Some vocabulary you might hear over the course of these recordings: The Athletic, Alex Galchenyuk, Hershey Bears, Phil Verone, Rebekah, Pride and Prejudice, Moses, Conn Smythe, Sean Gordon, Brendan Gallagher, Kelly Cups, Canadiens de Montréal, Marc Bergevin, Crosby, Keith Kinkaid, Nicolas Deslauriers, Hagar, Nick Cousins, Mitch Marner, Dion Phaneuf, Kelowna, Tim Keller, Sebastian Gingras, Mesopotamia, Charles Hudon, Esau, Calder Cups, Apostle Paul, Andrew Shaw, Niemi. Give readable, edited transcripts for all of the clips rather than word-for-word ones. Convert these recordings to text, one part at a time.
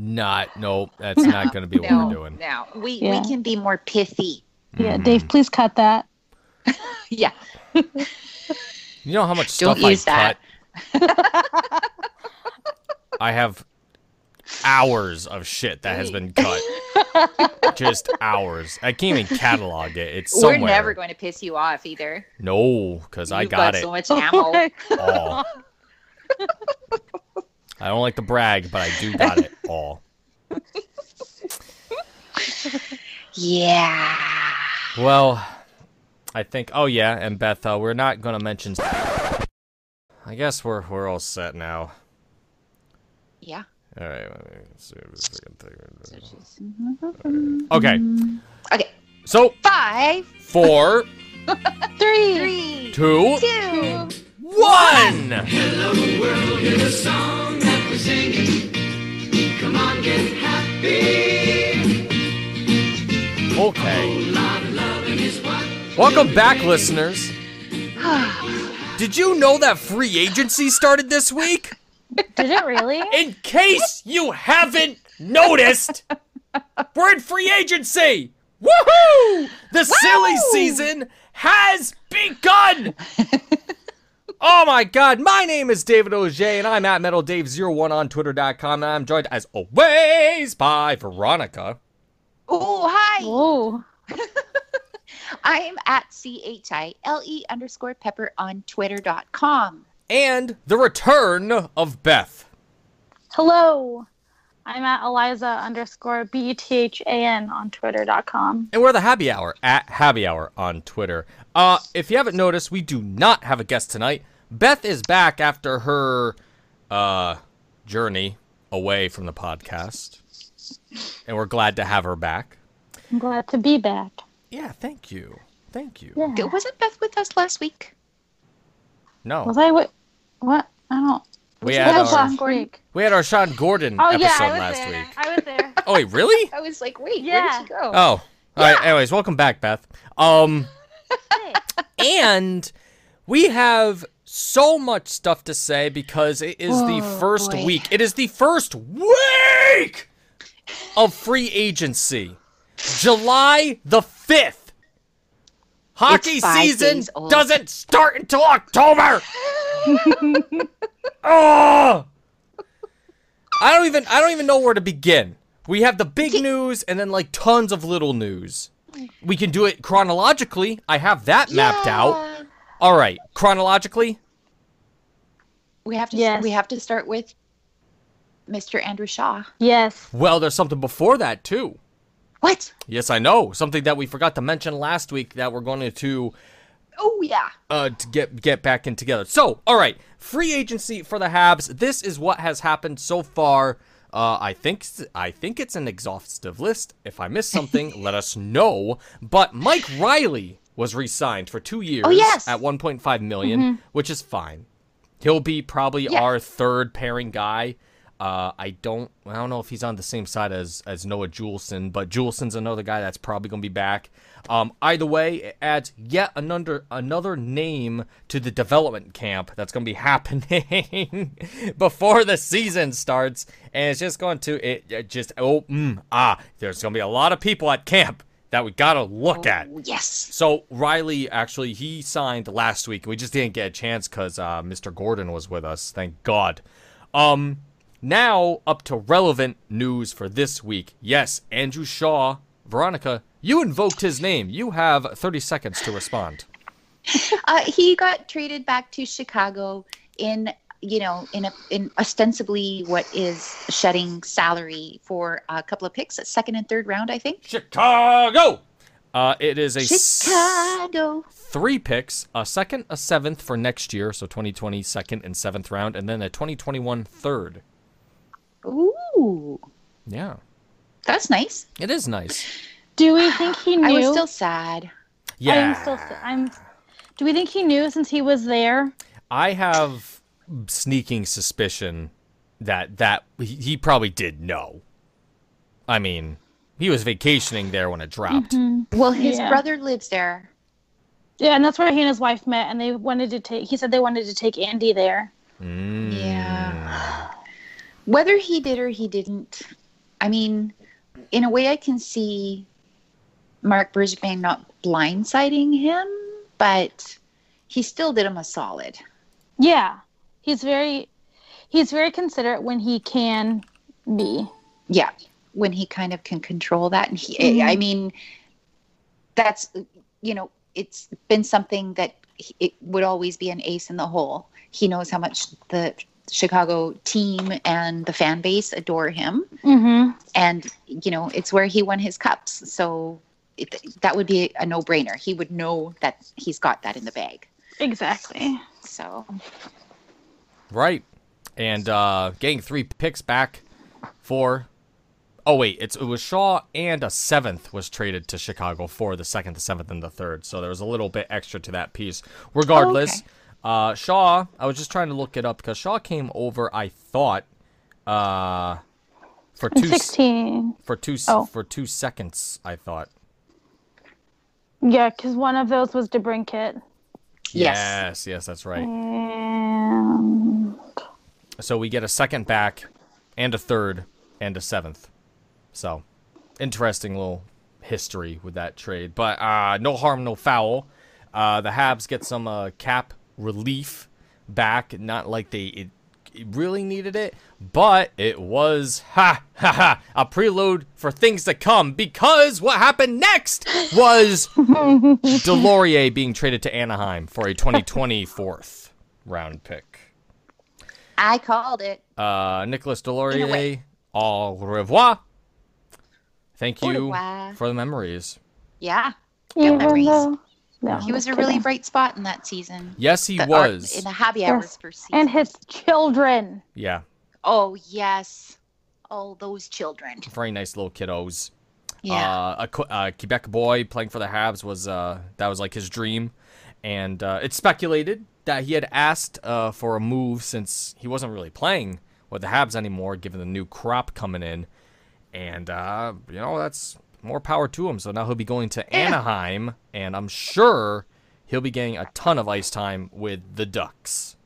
That's not going to be what we're doing. No, we can be more pithy. Yeah, Dave, please cut that. Yeah. You know how much stuff I cut? I have hours of shit that has been cut. Just hours. I can't even catalog it. It's somewhere. We're never going to piss you off either. No, because I got it. So much ammo. All. I don't like to brag, but I do got it all. Yeah. Well, I think. Oh yeah, and Beth, we're not gonna mention. I guess we're all set now. Yeah. All right. Okay. So 5, 4, 3, 2, 1. Hello world, here's a song that we're singing. Come on, get happy. Okay. Welcome back, listeners. Did you know that free agency started this week? Did it really? In case you haven't noticed, we're in free agency! Woohoo! The silly season has begun! Oh my god, my name is David O'Jay, and I'm at MetalDave01 on Twitter.com, and I'm joined, as always, by Veronica. Oh, hi! Oh. I'm at CHILE_Pepper on Twitter.com. And the return of Beth. Hello. I'm at Eliza_BTHAN on Twitter.com. And we're the Happy Hour at Happy Hour on Twitter. If you haven't noticed, we do not have a guest tonight. Beth is back after her journey away from the podcast. And we're glad to have her back. I'm glad to be back. Yeah, thank you. Thank you. Yeah. Wasn't Beth with us last week? No. Was I what? I don't. We had our Sean Gordon episode last week. I was there. Oh, wait, really? I was like, wait, where did she go? Oh, all right. Anyways, welcome back, Beth. And we have so much stuff to say because it is the first week. It is the first week of free agency, July the 5th. Hockey season doesn't start until October. Oh, I don't even know where to begin. We have the big news and then like tons of little news. We can do it chronologically. I have that mapped out. All right, chronologically. We have to start with Mr. Andrew Shaw. Yes. Well, there's something before that too. What? Yes, I know. Something that we forgot to mention last week that we're going to to get back in together. So, all right. Free agency for the Habs. This is what has happened so far. I think it's an exhaustive list. If I miss something, let us know. But Mike Riley was re-signed for 2 years at $1.5 million, which is fine. He'll be probably our third pairing guy. I don't know if he's on the same side as Noah Juleson, but Juleson's another guy that's probably going to be back. Either way, it adds yet another name to the development camp that's going to be happening before the season starts, and it's just going to there's going to be a lot of people at camp that we got to look at. Yes. So Riley, actually, he signed last week. We just didn't get a chance because Mr. Gordon was with us. Thank God. Now, up to relevant news for this week. Yes, Andrew Shaw. Veronica, you invoked his name. You have 30 seconds to respond. He got traded back to Chicago in ostensibly what is shedding salary for a couple of picks, second and third round, I think. Chicago! It is a Chicago. 3 picks, a second, a seventh for next year, so 2020 second and seventh round, and then a 2021 third. Ooh. Yeah. That's nice. It is nice. Do we think he knew? I was still sad. Yeah. Do we think he knew since he was there? I have sneaking suspicion that he probably did know. I mean, he was vacationing there when it dropped. Mm-hmm. Well, his brother lives there. Yeah, and that's where he and his wife met, and he said they wanted to take Andy there. Mm. Yeah. Whether he did or he didn't, I mean, in a way I can see Marc Bergevin not blindsiding him, but he still did him a solid. Yeah. He's very considerate when he can be. Yeah. When he kind of can control that. And I mean, that's, you know, it's been something that it would always be an ace in the hole. He knows how much the Chicago team and the fan base adore him. Mm-hmm. And, you know, it's where he won his cups. So that would be a no-brainer. He would know that he's got that in the bag. Exactly. So. Right. And getting 3 picks back for... Oh, wait, it was Shaw, and a 7th was traded to Chicago for the 2nd, the 7th, and the 3rd. So there was a little bit extra to that piece. Regardless, Shaw, I was just trying to look it up because Shaw came over, I thought, for 2 seconds, I thought. Yeah, because one of those was DeBrincat. Yes, that's right. And... So we get a 2nd back and a 3rd and a 7th. So, interesting little history with that trade. But no harm, no foul. The Habs get some cap relief back. Not like they really needed it, but it was a prelude for things to come, because what happened next was Deslauriers being traded to Anaheim for a 2020 4th round pick. I called it. Nicolas Deslauriers, au revoir. Thank you for the memories. Yeah. Memories. No, he was a really bright spot in that season. Yes, he was. In the Happy Hours first season. And his children. Yeah. Oh, yes. All those children. Very nice little kiddos. Yeah. A Quebec boy playing for the Habs was like his dream. And it's speculated that he had asked for a move since he wasn't really playing with the Habs anymore, given the new crop coming in. And, you know, that's more power to him. So now he'll be going to Anaheim, and I'm sure he'll be getting a ton of ice time with the Ducks.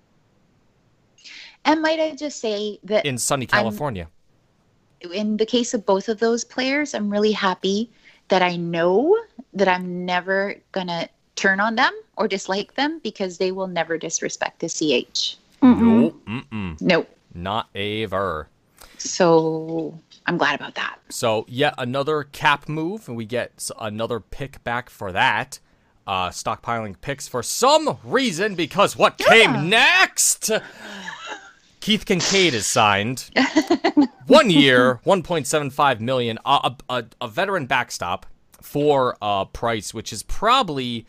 And might I just say that... In sunny California. In the case of both of those players, I'm really happy that I know that I'm never going to turn on them or dislike them, because they will never disrespect the CH. Mm-mm. Nope. Not ever. So... I'm glad about that. So, yet another cap move, and we get another pick back for that. Stockpiling picks for some reason, because what came next? Keith Kinkaid is signed. 1 year, $1.75 million. A veteran backstop for Price, which is probably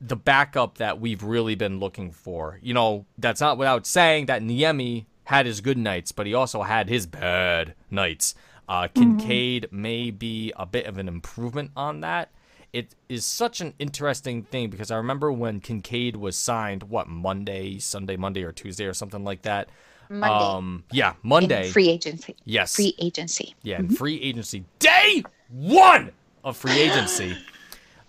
the backup that we've really been looking for. You know, that's not without saying that Niemi had his good nights, but he also had his bad nights. Kinkaid may be a bit of an improvement on that. It is such an interesting thing, because I remember when Kinkaid was signed, Monday or Tuesday or something like that. Monday. Yeah, Monday. In free agency. Yes. Free agency. Yeah, in free agency. Day one of free agency.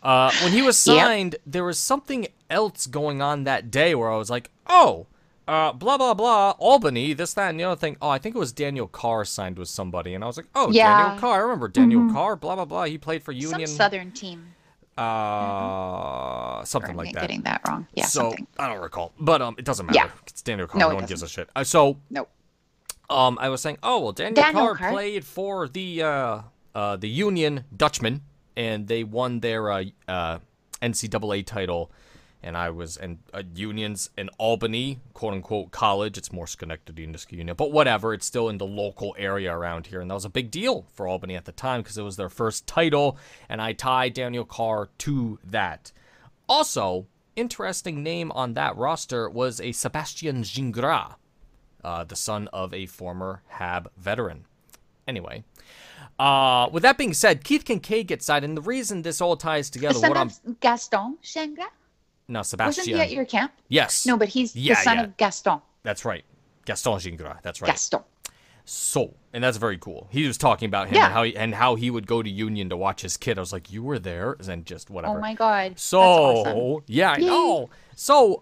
When he was signed, there was something else going on that day where I was like, oh, blah, blah, blah, Albany, this, that, and the other thing. Oh, I think it was Daniel Carr signed with somebody. And I was like, oh, yeah. Daniel Carr. I remember Daniel Carr, blah, blah, blah. He played for Union. Some Southern team. Something like that. I'm getting that wrong. Yeah, so, something. I don't recall. But it doesn't matter. Yeah. It's Daniel Carr. No one gives a shit. Nope. I was saying, oh, well, Daniel Carr played for the Union Dutchman, and they won their NCAA title. And I was in Unions in Albany, quote-unquote, college. It's more Schenectady and Niskayuna. But whatever, it's still in the local area around here. And that was a big deal for Albany at the time, because it was their first title. And I tied Daniel Carr to that. Also, interesting name on that roster was a Sebastian Gingras, the son of a former Hab veteran. Anyway. With that being said, Keith Kinkaid gets signed. And the reason this all ties together... Gaston Gingras? No, Sebastian. Wasn't he at your camp? Yes. No, but he's the son of Gaston. That's right. Gaston Gingras. That's right. Gaston. So, and that's very cool. He was talking about him and how he would go to Union to watch his kid. I was like, you were there? And just whatever. Oh, my God. So, that's awesome. Yeah, I know. So,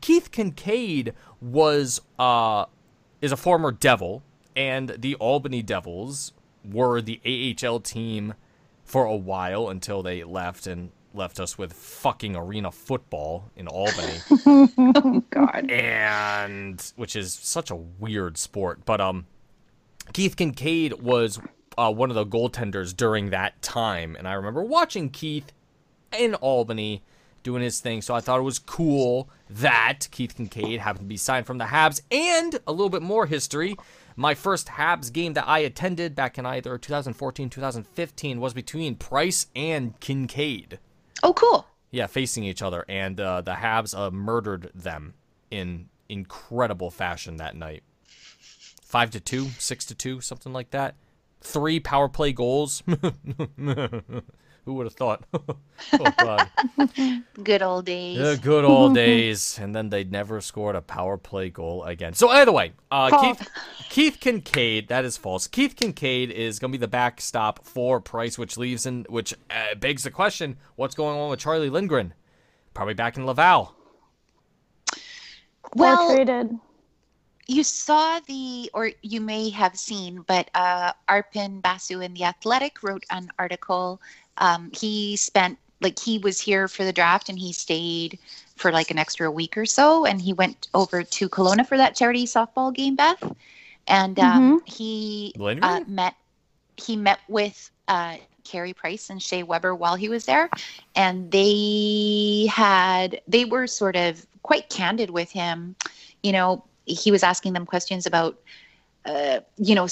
Keith Kinkaid is a former Devil, and the Albany Devils were the AHL team for a while until they left and left us with fucking arena football in Albany. Oh, God. And which is such a weird sport. But Keith Kinkaid was one of the goaltenders during that time. And I remember watching Keith in Albany doing his thing. So I thought it was cool that Keith Kinkaid happened to be signed from the Habs. And a little bit more history. My first Habs game that I attended back in either 2014, 2015 was between Price and Kinkaid. Oh, cool. Yeah, facing each other. And the Habs murdered them in incredible fashion that night. 5-2, 6-2, something like that. 3 power play goals. Who would have thought? Oh, God. Good old days. The good old days. And then they never scored a power play goal again. So, either way, Keith Kinkaid, that is false. Keith Kinkaid is going to be the backstop for Price, which begs the question, what's going on with Charlie Lindgren? Probably back in Laval. Well traded. You saw you may have seen, but Arpin Basu in The Athletic wrote an article. He was here for the draft and he stayed for like an extra week or so. And he went over to Kelowna for that charity softball game, Beth. And he met with Carey Price and Shea Weber while he was there. And they were sort of quite candid with him, you know. He was asking them questions about,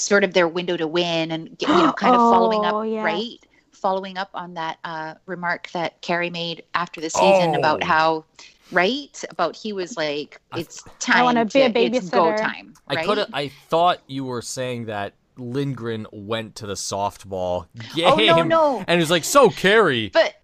sort of their window to win and, kind of following up, yeah. Right? Following up on that remark that Carey made after the season about how, right? About he was like, it's time. I want to be a babysitter. It's go time, right? I thought you were saying that Lindgren went to the softball game. Oh, no. And he was like, so Carey. But...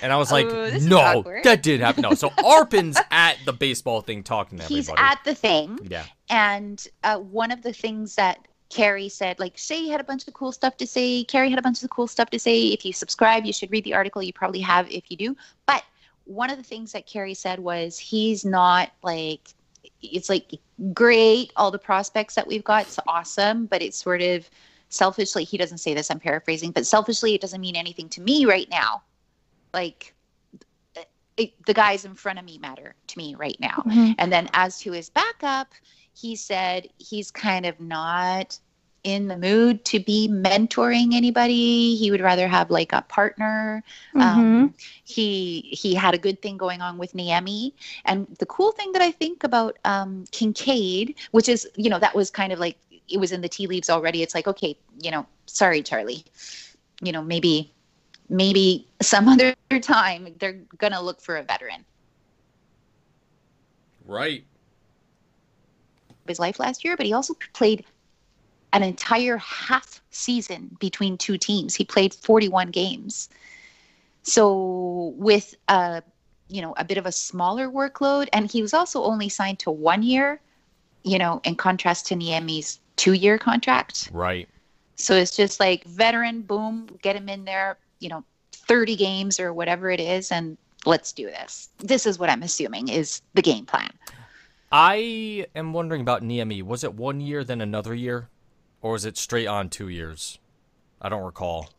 And I was like, no, that didn't happen. No, so Arpin's at the baseball thing talking to everybody. He's at the thing. Yeah. And one of the things that Carey said, like, Shea had a bunch of cool stuff to say. Carey had a bunch of cool stuff to say. If you subscribe, you should read the article. You probably have if you do. But one of the things that Carey said was he's not like, it's like, great, all the prospects that we've got, it's awesome. But it's sort of selfishly, he doesn't say this, I'm paraphrasing, but selfishly, it doesn't mean anything to me right now. Like, the guys in front of me matter to me right now. Mm-hmm. And then as to his backup, he said he's kind of not in the mood to be mentoring anybody. He would rather have, like, a partner. Mm-hmm. He had a good thing going on with Niemi. And the cool thing that I think about Kinkaid, which is, that was kind of like, it was in the tea leaves already. It's like, okay, sorry, Charlie. Maybe some other time they're going to look for a veteran. Right. His life last year, but he also played an entire half season between two teams. He played 41 games. So with a bit of a smaller workload, and he was also only signed to 1 year, in contrast to Niemi's 2-year contract. Right. So it's just like veteran, boom, get him in there. 30 games or whatever it is, and let's do this. This is what I'm assuming is the game plan. I am wondering about Niemi. Was it 1 year, then another year? Or was it straight on 2 years? I don't recall.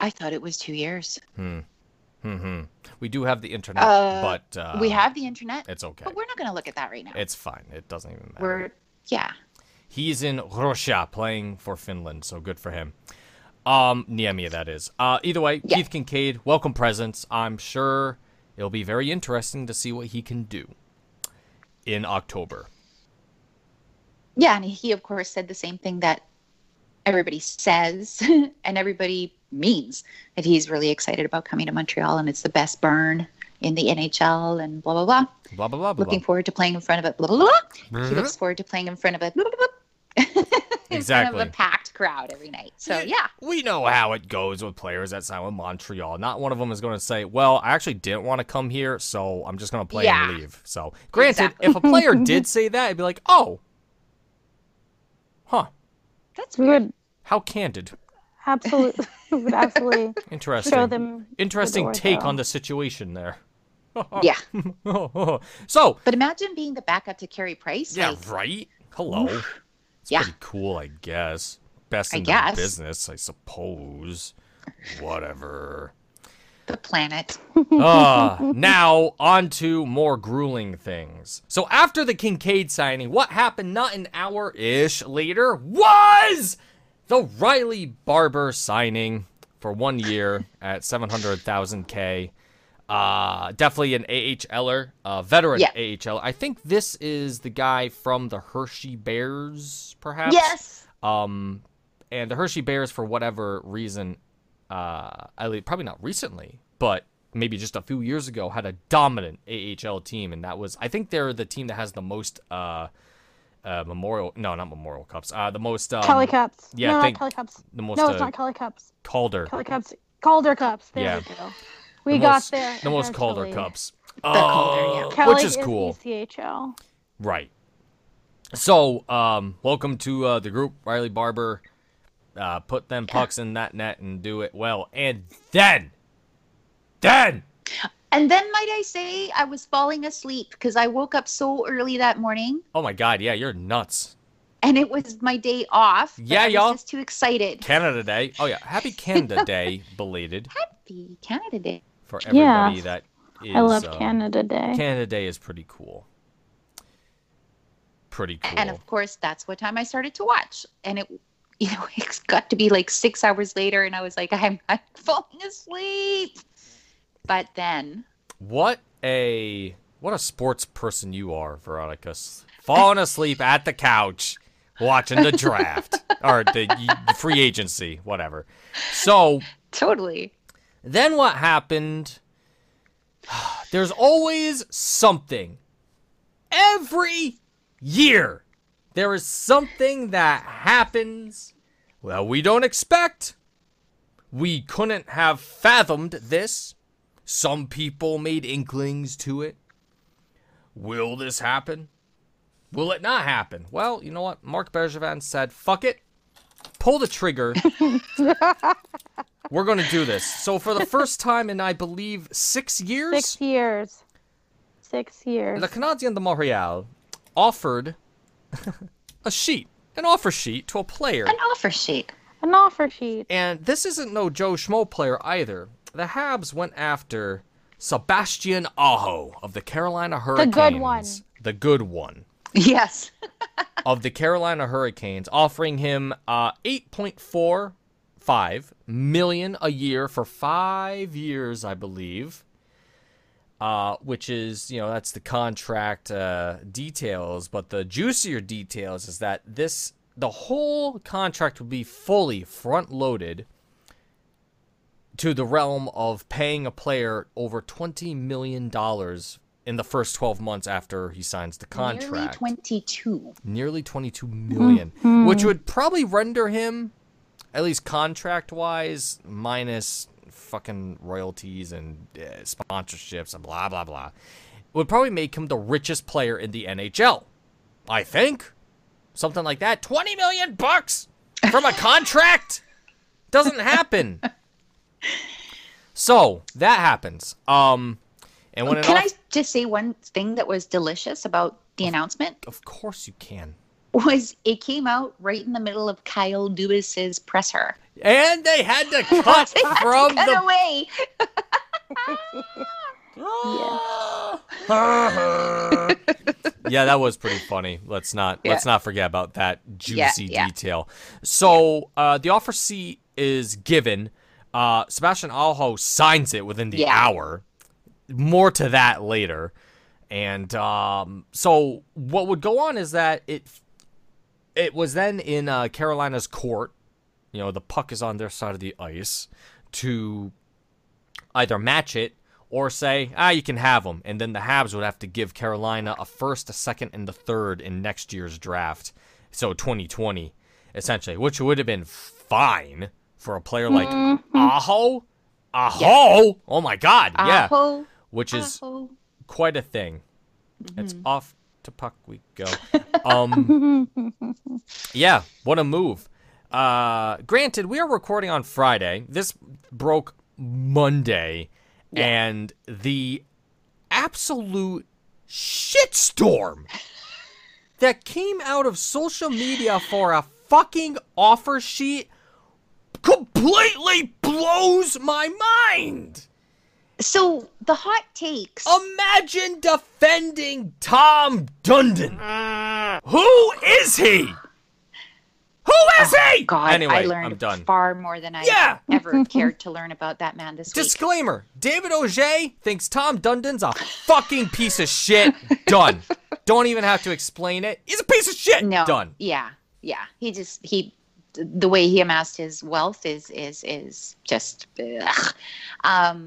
I thought it was 2 years. Mm-hmm. We do have the internet, but... we have the internet. It's okay. But we're not going to look at that right now. It's fine. It doesn't even matter. Yeah. He's in Russia playing for Finland, so good for him. Niemi, that is. Either way, yeah. Keith Kinkaid, welcome presents. I'm sure it'll be very interesting to see what he can do in October. Yeah, and he, of course, said the same thing that everybody says and everybody means, that he's really excited about coming to Montreal and it's the best burn in the NHL and blah, blah, blah. Blah, blah, blah, blah. Looking forward to playing in front of it. Blah, blah, blah. Mm-hmm. He looks forward to playing in front of it. Blah, blah, blah. Exactly. Kind of a packed crowd every night. So, yeah. We know how it goes with players that sign with Montreal. Not one of them is going to say, well, I actually didn't want to come here, so I'm just going to play and leave. So, granted, If a player did say that, I'd be like, oh. Huh. That's weird. How candid. Absolutely. Absolutely. Interesting. Show them interesting take on the situation there. Yeah. So. But imagine being the backup to Carey Price. Yeah, like, right? Hello. It's pretty cool, I guess. best in the business, I suppose. Whatever. The planet. Now, on to more grueling things. So after the Kinkaid signing, what happened not an hour-ish later was the Riley Barber signing for 1 year at $700,000. Definitely an AHLer, veteran AHLer. I think this is the guy from the Hershey Bears, perhaps? Yes. And the Hershey Bears, for whatever reason, probably not recently, but maybe just a few years ago, had a dominant AHL team, and that was, I think they're the team that has the most Kelly Cups. Yeah, no, not Kelly Cups. The most, it's not Kelly Cups. Calder Cups. There we go. We got there. The most Calder Cups. Calder, which is cool. ECHL. Right. So, welcome to the group, Riley Barber. Put them pucks in that net and do it well. And then might I say I was falling asleep because I woke up so early that morning. Oh my God. Yeah. You're nuts. And it was my day off. Yeah. Y'all was just too excited. Canada Day. Oh yeah. Happy Canada Day. Belated. Happy Canada Day for everybody that is. I love Canada Day. Canada Day is pretty cool. And of course that's what time I started to watch. And it's got to be like 6 hours later, and I was like, I'm not falling asleep. But then, what a sports person you are, Veronica, falling asleep at the couch watching the draft or the free agency, whatever. So totally. Then what happened? There's always something. Every year, there is something that happens. Well, we don't expect. We couldn't have fathomed this. Some people made inklings to it. Will this happen? Will it not happen? Well, you know what? Marc Bergevin said, fuck it. Pull the trigger. We're going to do this. So for the first time in, I believe, 6 years? 6 years. 6 years. The Canadiens de Montréal offered a sheet. An offer sheet to a player. And this isn't no Joe Schmo player either. The Habs went after Sebastian Aho of the Carolina Hurricanes. The good one. Yes. Of the Carolina Hurricanes, offering him $8.45 million a year for 5 years, I believe. Which is, that's the contract details, but the juicier details is that the whole contract would be fully front-loaded to the realm of paying a player over $20 million in the first 12 months after he signs the contract. Nearly $22 million, which would probably render him, at least contract-wise, minus fucking royalties and sponsorships and blah, blah, blah, would probably make him the richest player in the NHL. I think. Something like that. $20 million from a contract? Doesn't happen. So, that happens. And when I just say one thing that was delicious about the announcement? Of course you can. It came out right in the middle of Kyle Dubas's presser. And they had to cut from the away. Yeah, that was pretty funny. Let's not forget about that juicy detail. So the offer sheet is given. Sebastian Aho signs it within the hour. More to that later. And so what would go on is that it was then in Carolina's court. The puck is on their side of the ice to either match it or say, you can have them. And then the Habs would have to give Carolina a first, a second, and the third in next year's draft. So 2020, essentially, which would have been fine for a player like Aho. Aho? Oh, my God. Aho. Yeah. Which is quite a thing. Mm-hmm. It's off to puck we go. Yeah, what a move. Granted, we are recording on Friday. This broke Monday, and the absolute shitstorm that came out of social media for a fucking offer sheet completely blows my mind. So, the hot takes. Imagine defending Tom Dundon. Who is he? Who is he? God, anyway, I learned far more than I ever cared to learn about that man this week. Disclaimer, David Auger thinks Tom Dundon's a fucking piece of shit. Done. Don't even have to explain it. He's a piece of shit. No. Done. Yeah. Yeah. He the way he amassed his wealth is just ugh.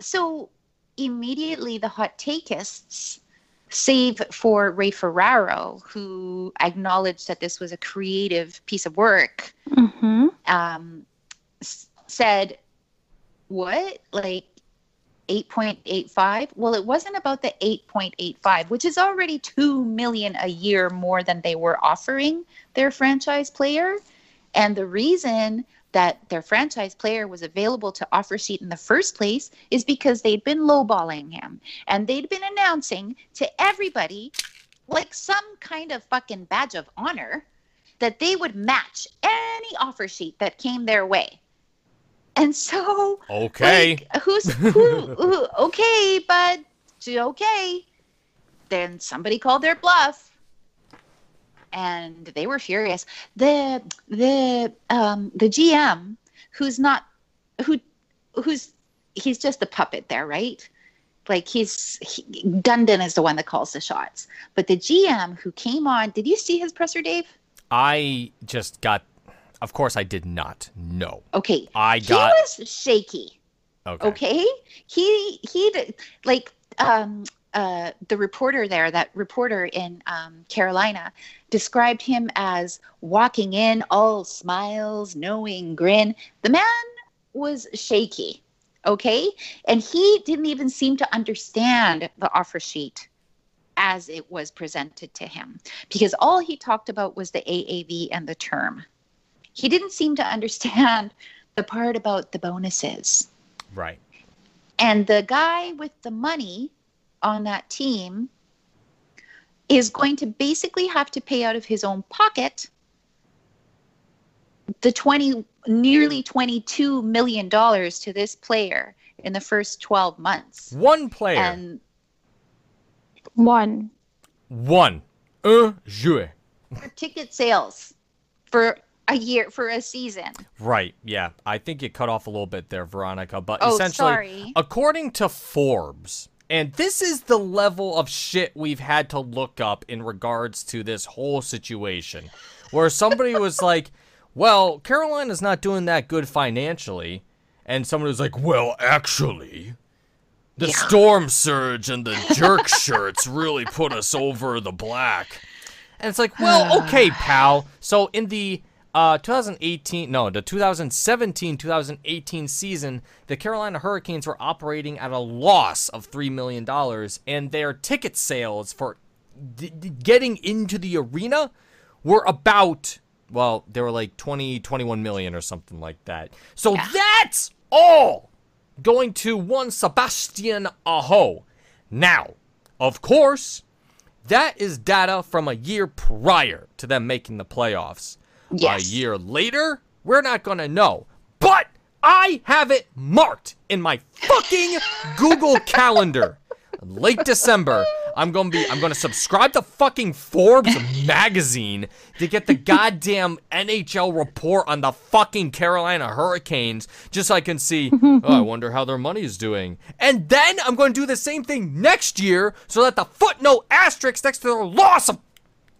So immediately the hot takeists, save for Ray Ferraro, who acknowledged that this was a creative piece of work, said, what? Like 8.85? Well, it wasn't about the 8.85, which is already $2 million a year more than they were offering their franchise player. And the reason that their franchise player was available to offer sheet in the first place is because they'd been lowballing him. And they'd been announcing to everybody, like some kind of fucking badge of honor, that they would match any offer sheet that came their way. And so, like, who okay, bud, okay. Then somebody called their bluff. And they were furious. The GM, who's just the puppet there, right? Like Dundon is the one that calls the shots. But the GM who came on, did you see his presser, Dave? Of course I did not. No. Okay. He was shaky. Okay. The reporter there, that reporter in Carolina, described him as walking in all smiles, knowing grin. The man was shaky, okay? And he didn't even seem to understand the offer sheet as it was presented to him, because all he talked about was the AAV and the term. He didn't seem to understand the part about the bonuses. Right. And the guy with the money on that team is going to basically have to pay out of his own pocket the nearly $22 million to this player in the first 12 months. One player. And one. Jouer. For ticket sales for a year, for a season. Right, yeah. I think you cut off a little bit there, Veronica. But essentially, sorry. According to Forbes... And this is the level of shit we've had to look up in regards to this whole situation, where somebody was like, well, Carolina's not doing that good financially. And somebody was like, well, actually, the storm surge and the jerk shirts really put us over the black. And it's like, well, okay, pal. So in the 2017-2018 season, the Carolina Hurricanes were operating at a loss of $3 million, and their ticket sales for getting into the arena were about, well, they were like 20, 21 million or something like that. So that's all going to one Sebastian Aho. Now, of course, that is data from a year prior to them making the playoffs. Yes. A year later, we're not going to know. But I have it marked in my fucking Google Calendar. Late December, I'm going to subscribe to fucking Forbes magazine to get the goddamn NHL report on the fucking Carolina Hurricanes, just so I can see, I wonder how their money is doing. And then I'm going to do the same thing next year so that the footnote asterisk next to their loss of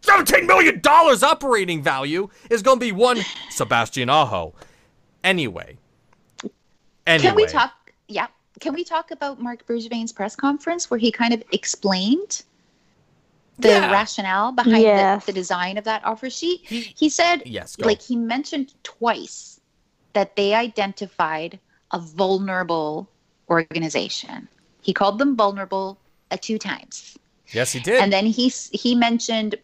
$17 million operating value is going to be one Sebastian Aho. Anyway. Can we talk about Marc Bergevin's press conference where he kind of explained the rationale behind the design of that offer sheet? He said, he mentioned twice that they identified a vulnerable organization. He called them vulnerable 2 times. Yes, he did. And then he mentioned...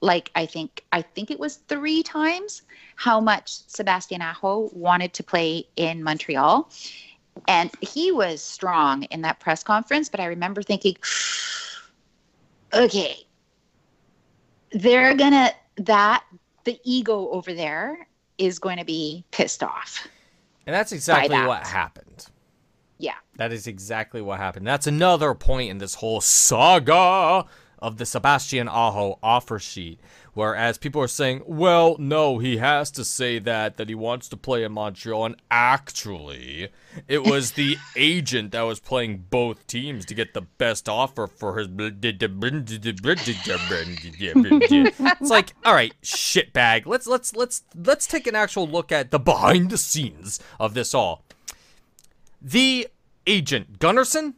like, I think it was 3 times how much Sebastian Aho wanted to play in Montreal. And he was strong in that press conference. But I remember thinking, okay, the ego over there is going to be pissed off. And that's exactly what happened. Yeah. That is exactly what happened. That's another point in this whole saga of the Sebastian Aho offer sheet. Whereas people are saying, well, no, he has to say that he wants to play in Montreal. And actually, it was the agent that was playing both teams to get the best offer for his... It's like, all right, shitbag. Let's take an actual look at the behind the scenes of this all. The agent, Gunnarsson?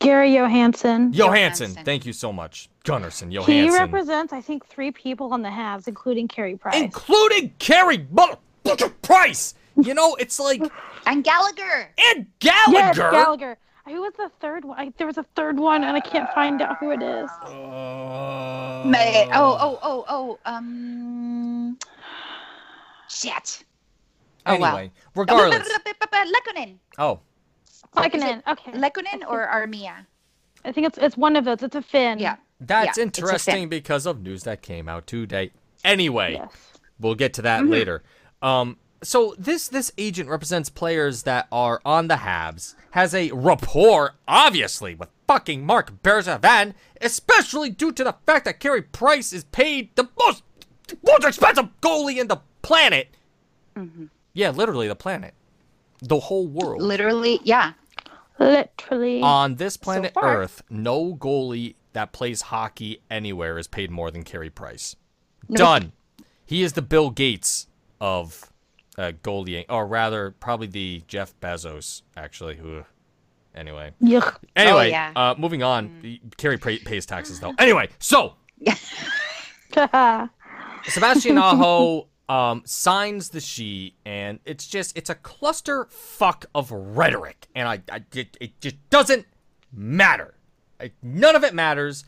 Gary Johansson. Thank you so much. Gunnarsson, Johansson. He represents, I think, 3 people on the Habs, including Carey Price. Including Carey motherfucking Price! You know, it's like... And Gallagher! And Gallagher! Yes, Gallagher. Who was the third one? There was a third one, and I can't find out who it is. Shit. Anyway, regardless. Lehkonen. Oh. Lehkonen, okay. Lehkonen or Armia? I think it's one of those. It's a Finn. Yeah. That's interesting because of news that came out today. Anyway, we'll get to that later. So this agent represents players that are on the Habs, has a rapport, obviously, with fucking Marc Bergevin, especially due to the fact that Carey Price is paid the most expensive goalie in the planet. Mm-hmm. Yeah, literally the planet. The whole world. Literally, yeah. Literally. On this planet Earth, no goalie that plays hockey anywhere is paid more than Carey Price. Nope. Done. He is the Bill Gates of goalie, or rather, probably the Jeff Bezos, actually, who... Anyway. Yuck. Anyway, moving on. Carey pays taxes, though. Anyway, so... Sebastian Aho... signs the sheet, and it's a cluster fuck of rhetoric, and it just doesn't matter. None of it matters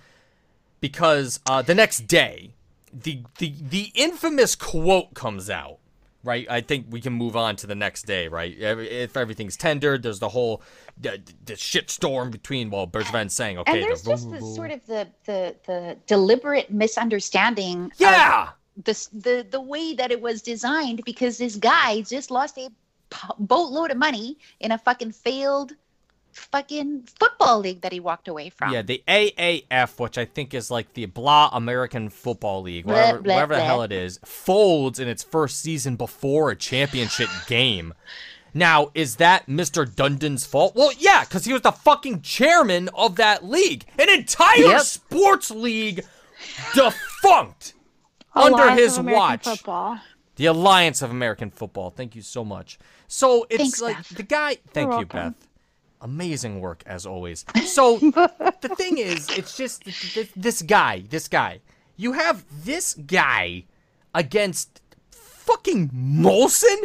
because the next day, the infamous quote comes out. Right, I think we can move on to the next day. Right, if everything's tendered, there's the whole the shit storm between Bergevin saying, "Okay," and there's the deliberate misunderstanding. Yeah. The way that it was designed, because this guy just lost a boatload of money in a fucking failed fucking football league that he walked away from. Yeah, the AAF, which I think is like the blah American Football League, whatever the hell it is, folds in its first season before a championship game. Now, is that Mr. Dundon's fault? Well, yeah, because he was the fucking chairman of that league. An entire sports league defunct. Under his watch. Football. The Alliance of American Football. Thank you so much. So it's Beth. The guy... Thank you, welcome. Beth. Amazing work, as always. So the thing is, it's just this guy. You have this guy against fucking Molson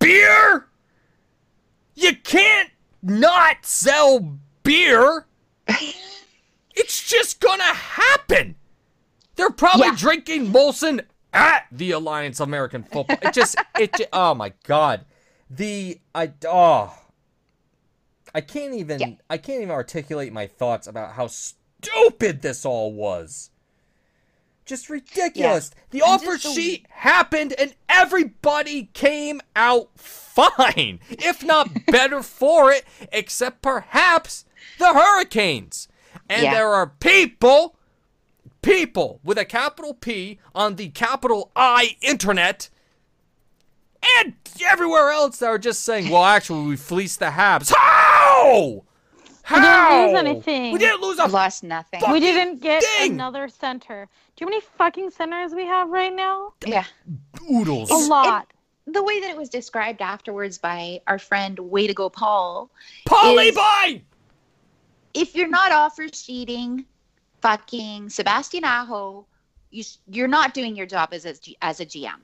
beer. You can't not sell beer. It's just gonna happen. They're probably drinking Molson at the Alliance of American Football. It just oh my God. I can't even articulate my thoughts about how stupid this all was. Just ridiculous. Yeah. The offer sheet happened and everybody came out fine, if not better for it, except perhaps the Hurricanes. And there are people with a capital P on the capital I internet and everywhere else that are just saying, well, actually, we fleeced the Habs. How? We didn't lose anything. We didn't lose a lost nothing. We didn't get another center. Do you know how many fucking centers we have right now? Yeah. Oodles. A lot. The way that it was described afterwards by our friend Way to Go Paul. Paulie Bye! If you're not offer sheeting... fucking Sebastian Aho, you're not doing your job as a GM.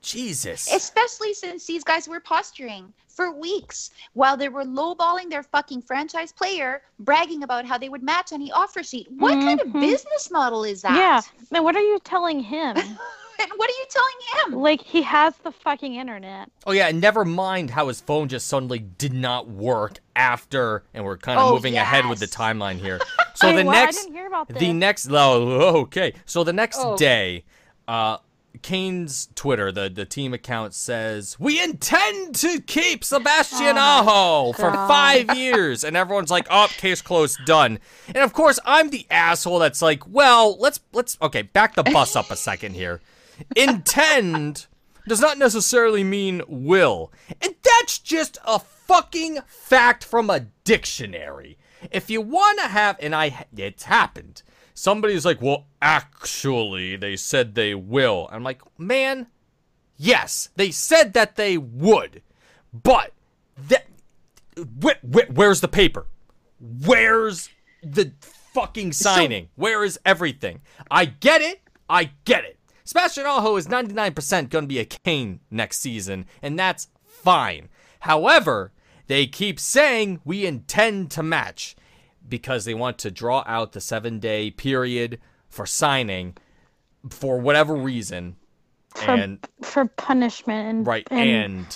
Jesus. Especially since these guys were posturing for weeks while they were lowballing their fucking franchise player, bragging about how they would match any offer sheet. What kind of business model is that? Yeah. Now, what are you telling him? And what are you telling him? Like, he has the fucking internet. Oh, yeah, and never mind how his phone just suddenly did not work after, and we're kind of moving ahead with the timeline here. So I didn't hear about this. So the next day, Kane's Twitter, the team account, says, "We intend to keep Sebastian Aho for 5 years." And everyone's like, "Oh, case closed, done." And of course, I'm the asshole that's like, "Well, let's back the bus up a second here. Intend does not necessarily mean will." And that's just a fucking fact from a dictionary. If you want to have, it's happened. Somebody's like, "Well, actually, they said they will." I'm like, man, yes, they said that they would, but that where's the paper? Where's the fucking signing? Where is everything? I get it. Sebastian Aho is 99% going to be a Kane next season, and that's fine. However, they keep saying we intend to match, because they want to draw out the 7-day period for signing for whatever reason. For punishment. And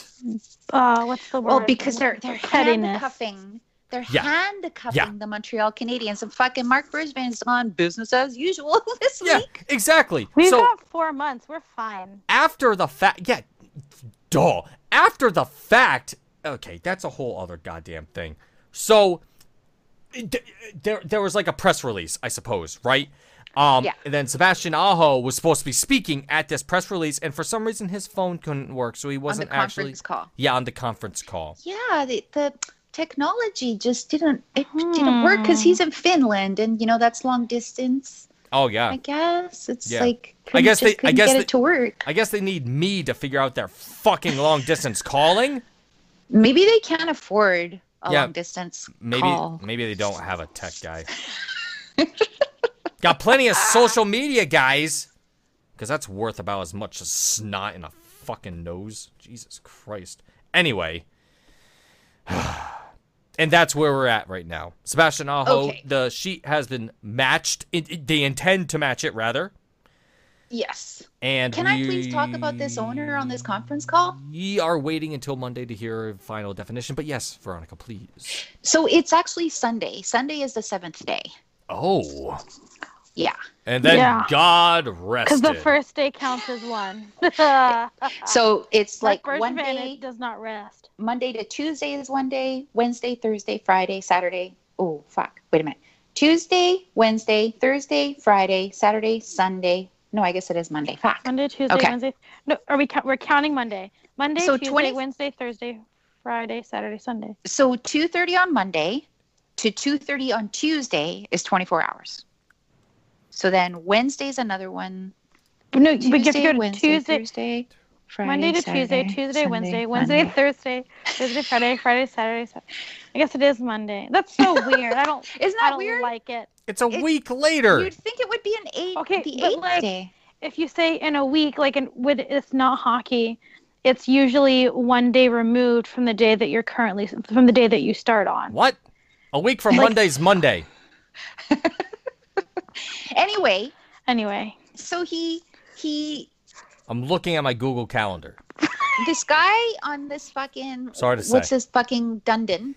what's the word? Well, because they're handcuffing. They're handcuffing the Montreal Canadiens. And fucking Marc Bergevin is on business as usual this week. Yeah, exactly. We've got 4 months. We're fine. After the fact. Yeah, duh. After the fact. Okay, that's a whole other goddamn thing. So... There was like a press release, I suppose, right? And then Sebastian Aho was supposed to be speaking at this press release, and for some reason his phone couldn't work, so he wasn't actually... On the conference call. Yeah, on the conference call. Yeah, the technology just didn't work, because he's in Finland, and, you know, that's long distance. Oh, yeah. I guess. It's like... I guess they couldn't get it to work. I guess they need me to figure out their fucking long distance calling. Maybe they can't afford... long distance call. Maybe they don't have a tech guy. Got plenty of social media guys, because that's worth about as much as snot in a fucking nose. Jesus Christ. Anyway, and that's where we're at right now. Sebastian Aho, The sheet has been matched. They intend to match it, rather. Yes. And Can I please talk about this owner on this conference call? We are waiting until Monday to hear a final definition. But yes, Veronica, please. So it's actually Sunday. Sunday is the 7th day. Oh. Yeah. And then God rested. Because the first day counts as one. So it's like one day. It does not rest. Monday to Tuesday is one day. Wednesday, Thursday, Friday, Saturday. Oh, fuck. Wait a minute. Tuesday, Wednesday, Thursday, Friday, Saturday, Sunday. No, I guess it is Monday. Fuck. Monday, Tuesday, Wednesday. No, we're counting Monday. Monday, so Tuesday, Wednesday, Thursday, Friday, Saturday, Sunday. So 2:30 on Monday to 2:30 on Tuesday is 24 hours. So then Wednesday's another one. No, Tuesday, we get to go to Wednesday, Tuesday, Thursday, Friday, Monday to Saturday, Tuesday, Sunday, Wednesday, Monday. Thursday, Thursday, Friday, Saturday, Sunday. I guess it is Monday. That's so weird. Isn't that weird? I don't like it. It's a week later. You'd think it would be an eight. Okay, the eighth day. If you say in a week, it's not hockey, it's usually one day removed from the day that you start on. What? A week from Monday's Monday. Anyway. So he. I'm looking at my Google Calendar. This guy on this fucking. Sorry to say. What's his fucking Dundon?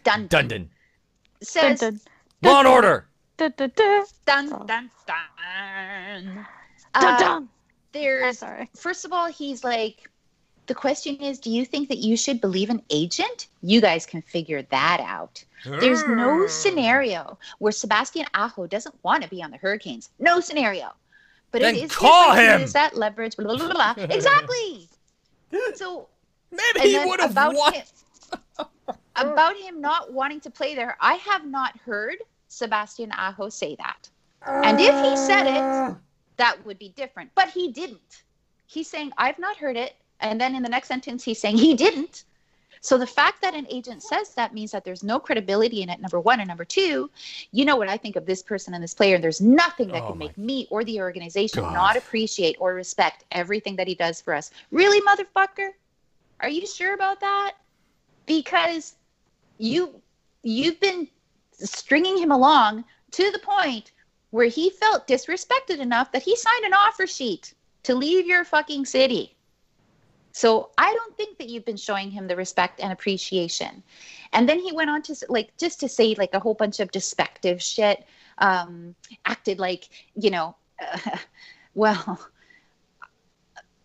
Says. Dundon. Law and order. First of all, he's like, the question is, do you think that you should believe an agent? You guys can figure that out. There's no scenario where Sebastian Aho doesn't want to be on the Hurricanes. No scenario. But then it is call him. Is that leverage? Blah, blah, blah, blah. Exactly. So maybe he would have wanted about him not wanting to play there. I have not heard Sebastian Aho say that. And if he said it, that would be different. But he didn't. He's saying, I've not heard it. And then in the next sentence, he's saying he didn't. So the fact that an agent says that means that there's no credibility in it, number one. And number two, you know what I think of this person and this player. And there's nothing that can make me or the organization not appreciate or respect everything that he does for us. Really, motherfucker? Are you sure about that? Because you've been stringing him along to the point where he felt disrespected enough that he signed an offer sheet to leave your fucking city. So I don't think that you've been showing him the respect and appreciation. And then he went on to just to say a whole bunch of despective shit, acted like, well,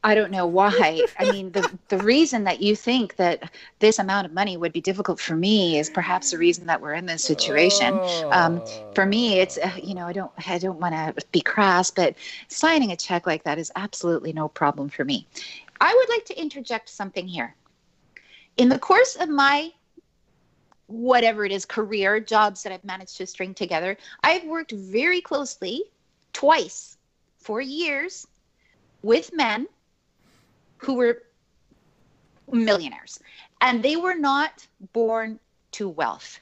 I don't know why. I mean, the reason that you think that this amount of money would be difficult for me is perhaps the reason that we're in this situation. For me, it's, I don't want to be crass, but signing a check like that is absolutely no problem for me. I would like to interject something here. In the course of my whatever it is career, jobs that I've managed to string together, I've worked very closely twice for years with men who were millionaires, and they were not born to wealth.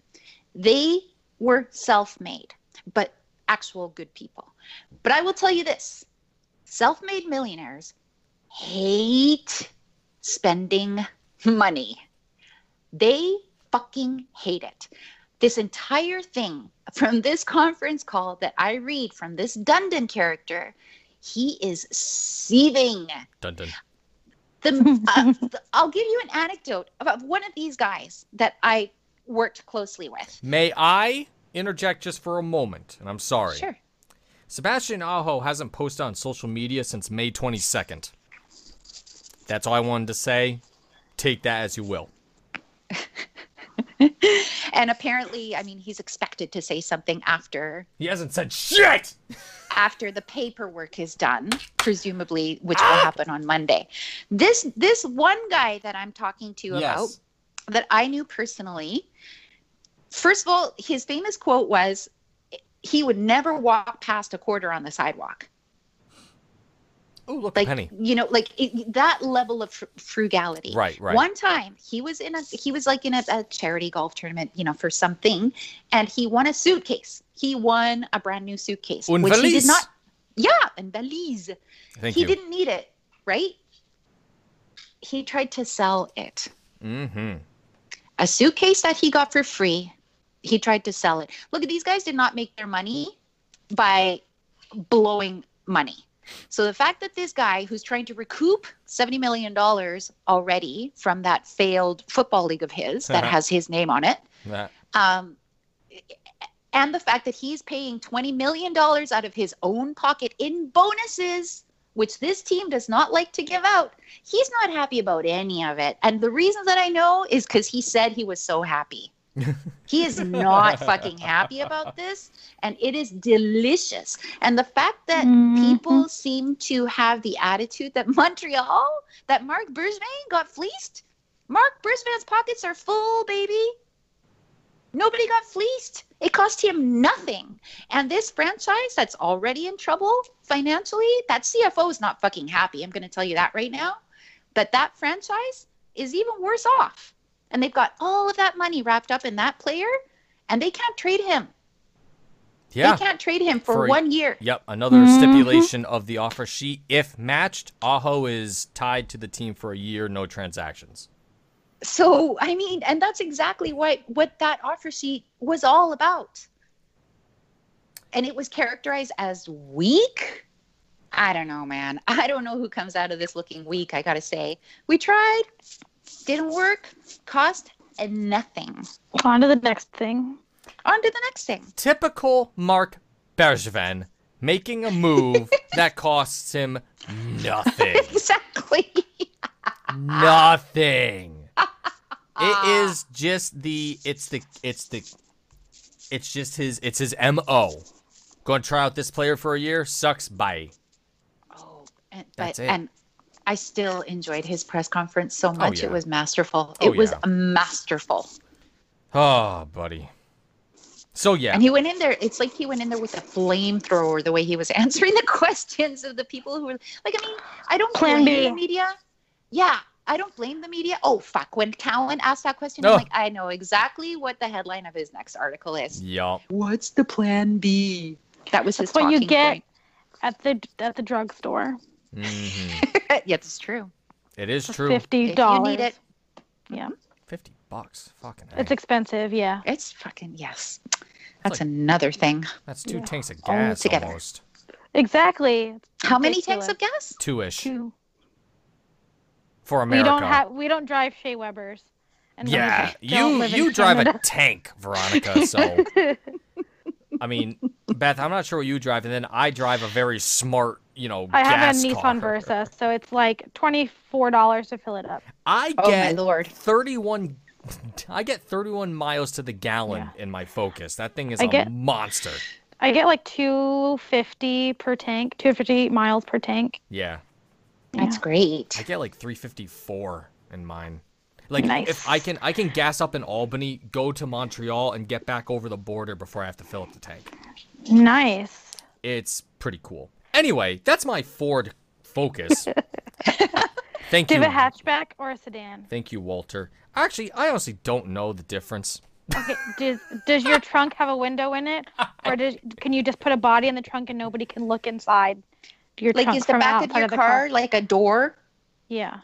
They were self-made, but actual good people. But I will tell you this, self-made millionaires hate spending money. They fucking hate it. This entire thing from this conference call that I read from this Dundon character, he is seething. Dundon. I'll give you an anecdote about one of these guys that I worked closely with. May I interject just for a moment? And I'm sorry. Sure. Sebastian Aho hasn't posted on social media since May 22nd. That's all I wanted to say. Take that as you will. And apparently, I mean, he's expected to say something after. He hasn't said shit! After the paperwork is done, presumably, which will happen on Monday. This one guy that I'm talking to about, that I knew personally, first of all, his famous quote was, he would never walk past a quarter on the sidewalk. Oh, look, a penny. That level of frugality. Right. One time he was in a charity golf tournament, for something, and he won a suitcase. He won a brand new suitcase, Un which valise. He did not. Yeah, and valise. He didn't need it, right? He tried to sell it. Mm-hmm. A suitcase that he got for free. He tried to sell it. Look, these guys did not make their money by blowing money. So the fact that this guy who's trying to recoup $70 million already from that failed football league of his that has his name on it, and the fact that he's paying $20 million out of his own pocket in bonuses, which this team does not like to give out, he's not happy about any of it. And the reason that I know is because he said he was so happy. He is not fucking happy about this, and it is delicious. And the fact that people seem to have the attitude that Montreal, that Marc Bergevin got fleeced. Marc Bergevin's pockets are full, baby. Nobody got fleeced. It cost him nothing. And this franchise that's already in trouble financially, that CFO is not fucking happy. I'm going to tell you that right now. But that franchise is even worse off. And they've got all of that money wrapped up in that player, and they can't trade him. Yeah. They can't trade him for 1 year. Yep, another stipulation of the offer sheet. If matched, Aho is tied to the team for a year, no transactions. So, I mean, and that's exactly what that offer sheet was all about. And it was characterized as weak. I don't know, man. I don't know who comes out of this looking weak, I got to say. We tried. Didn't work, cost, and nothing. On to the next thing. Typical Marc Bergevin making a move that costs him nothing. Exactly. Nothing. It is just his MO. Going to try out this player for a year? Sucks, bye. Oh, that's it. And I still enjoyed his press conference so much. Oh, yeah. It was masterful. It was masterful. Oh, buddy. So, yeah. And he went in there. It's like he went in there with a flamethrower, the way he was answering the questions of the people who were I don't blame the media. Yeah, I don't blame the media. Oh, fuck. When Cowan asked that question, I'm like, I know exactly what the headline of his next article is. Yup. What's the plan B? That was his talking point. That's what you get at the drugstore. Mm-hmm. Yeah, it's true. It is true. $50. You need it. Yeah. $50. Fucking hell. It's expensive, yeah. It's fucking, yes. That's another thing. That's two tanks of gas almost. Exactly. How many tanks of gas? Two-ish. Two. For America. We don't drive Shea Webers. And yeah, you drive a tank, Veronica. So, I mean, Beth, I'm not sure what you drive, and then I drive a very smart, gas car. I have a Nissan Versa, so it's like $24 to fill it up. I get 31 miles to the gallon in my Focus. That thing is a monster. I get like 250 per tank, 250 miles per tank. Yeah. That's great. I get like 354 in mine. Like, nice. If I can gas up in Albany, go to Montreal, and get back over the border before I have to fill up the tank. Nice. It's pretty cool. Anyway, that's my Ford Focus. Thank you. Do you have a hatchback or a sedan? Thank you, Walter. Actually, I honestly don't know the difference. Okay, does your trunk have a window in it? Or can you just put a body in the trunk and nobody can look inside your trunk? Like, is the back of your car like a door? Yeah.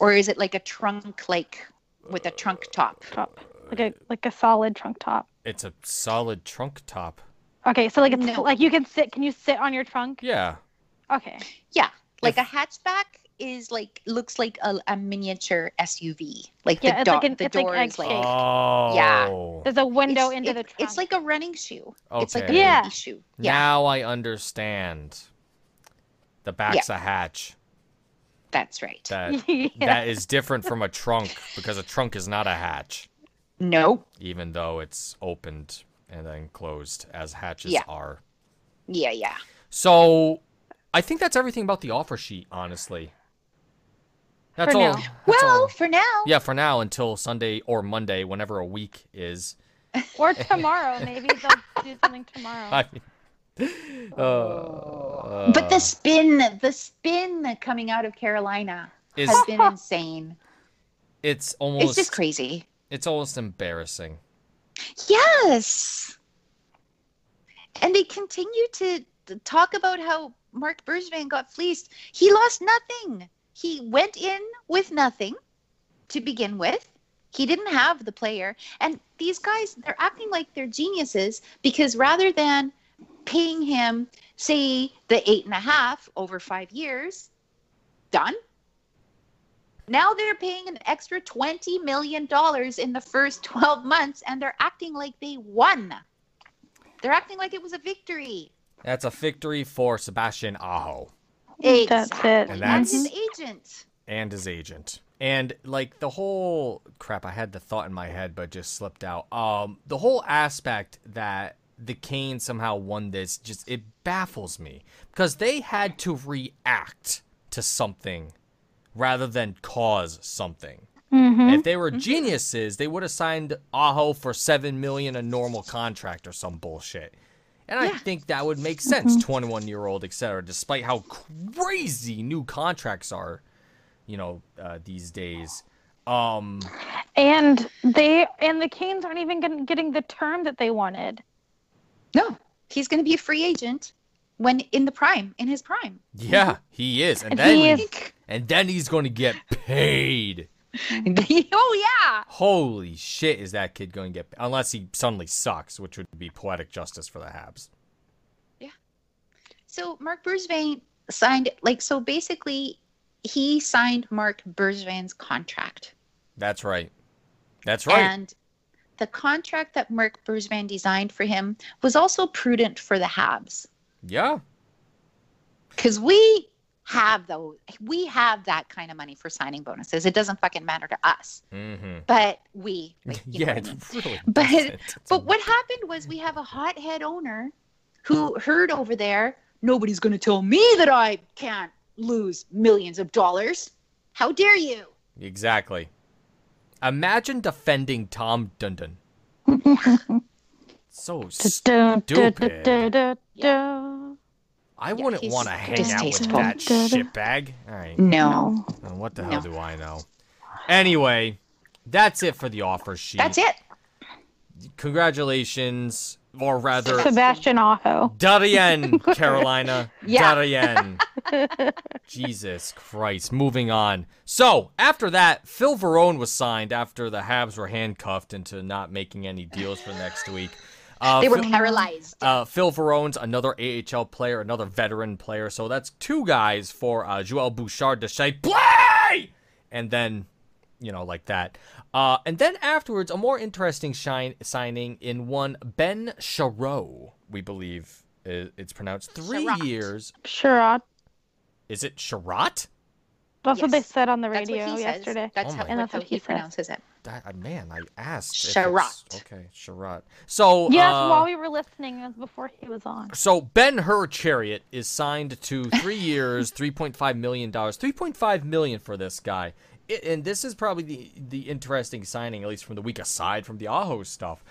Or is it like a trunk, like with a trunk top? Like a solid trunk top. It's a solid trunk top. Okay, so like you can sit. Can you sit on your trunk? Yeah. Okay. Yeah, like a hatchback is like looks like a miniature SUV. Like the door is like yeah. There's a window into the trunk. It's like a running shoe. Okay. It's like a running shoe. Yeah. Now I understand. The back's a hatch. That's right. That is different from a trunk, because a trunk is not a hatch. Nope. Even though it's opened and then closed, as hatches are. Yeah, yeah. So I think that's everything about the offer sheet, honestly. That's all. For now. Yeah, for now, until Sunday or Monday, whenever a week is. Or tomorrow, maybe. They'll do something tomorrow. But the spin coming out of Carolina has been insane. It's just crazy. It's almost embarrassing. Yes. And they continue to talk about how Marc Bergevin got fleeced. He lost nothing. He went in with nothing to begin with. He didn't have the player. And these guys, they're acting like they're geniuses, because rather than paying him, say, the 8.5 over 5 years, done. Now they're paying an extra $20 million in the first 12 months, and they're acting like they won. They're acting like it was a victory. That's a victory for Sebastian Aho. Exactly. That's it. And his agent. And his agent. And, like, the whole... Crap, I had the thought in my head, but just slipped out. The whole aspect that the Canes somehow won this, just it baffles me, because they had to react to something rather than cause something. Mm-hmm. If they were geniuses, they would have signed Aho for $7 million, a normal contract or some bullshit. And I think that would make sense, 21-year-old, etc., despite how crazy new contracts are, these days. And the Canes aren't even getting the term that they wanted. No, he's going to be a free agent when in his prime. Yeah, he is. And then he's going to get paid. Oh, yeah. Holy shit, is that kid going to get paid? Unless he suddenly sucks, which would be poetic justice for the Habs. Yeah. So Marc Bergevin signed, basically he signed Marc Bergevin's contract. That's right. That's right. And the contract that Marc Bergevin designed for him was also prudent for the Habs. Yeah. Because we have that kind of money for signing bonuses. It doesn't fucking matter to us. Mm-hmm. But what happened was, we have a hothead owner who heard over there, nobody's going to tell me that I can't lose millions of dollars. How dare you? Exactly. Imagine defending Tom Dundon. So stupid. I wouldn't want to hang out with that shitbag. All right. No. And what the hell do I know? Anyway, that's it for the offer sheet. That's it. Congratulations, or rather, Sebastian Aho. Darien, Carolina. Yeah. Darien. Jesus Christ. Moving on. So, after that, Phil Verone was signed after the Habs were handcuffed into not making any deals for next week. They were paralyzed. Phil Verone's another AHL player, another veteran player. So that's two guys for Joël Bouchard to say, play! And then, you know, like that. And then afterwards, a more interesting signing in one Ben Chiarot, we believe it's pronounced. 3 years. Chiarot. Is it Chiarot? That's what they said on the radio yesterday. That's how he pronounces it. Man, I asked. Chiarot. Okay, Chiarot. So yes, while we were listening, it was before he was on. So Ben-Hur Chariot is signed to 3 years, $3.5 million. $3.5 million for this guy, and this is probably the interesting signing, at least from the week, aside from the Aho stuff,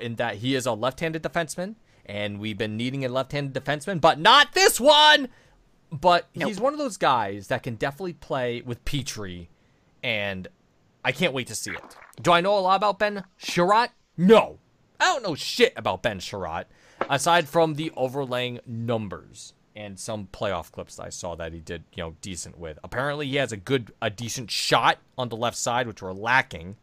in that he is a left-handed defenseman, and we've been needing a left-handed defenseman, but not this one. But he's one of those guys that can definitely play with Petrie, and I can't wait to see it. Do I know a lot about Ben Chiarot? No. I don't know shit about Ben Chiarot, aside from the overlaying numbers and some playoff clips that I saw that he did, you know, decent with. Apparently, he has a decent shot on the left side, which we're lacking.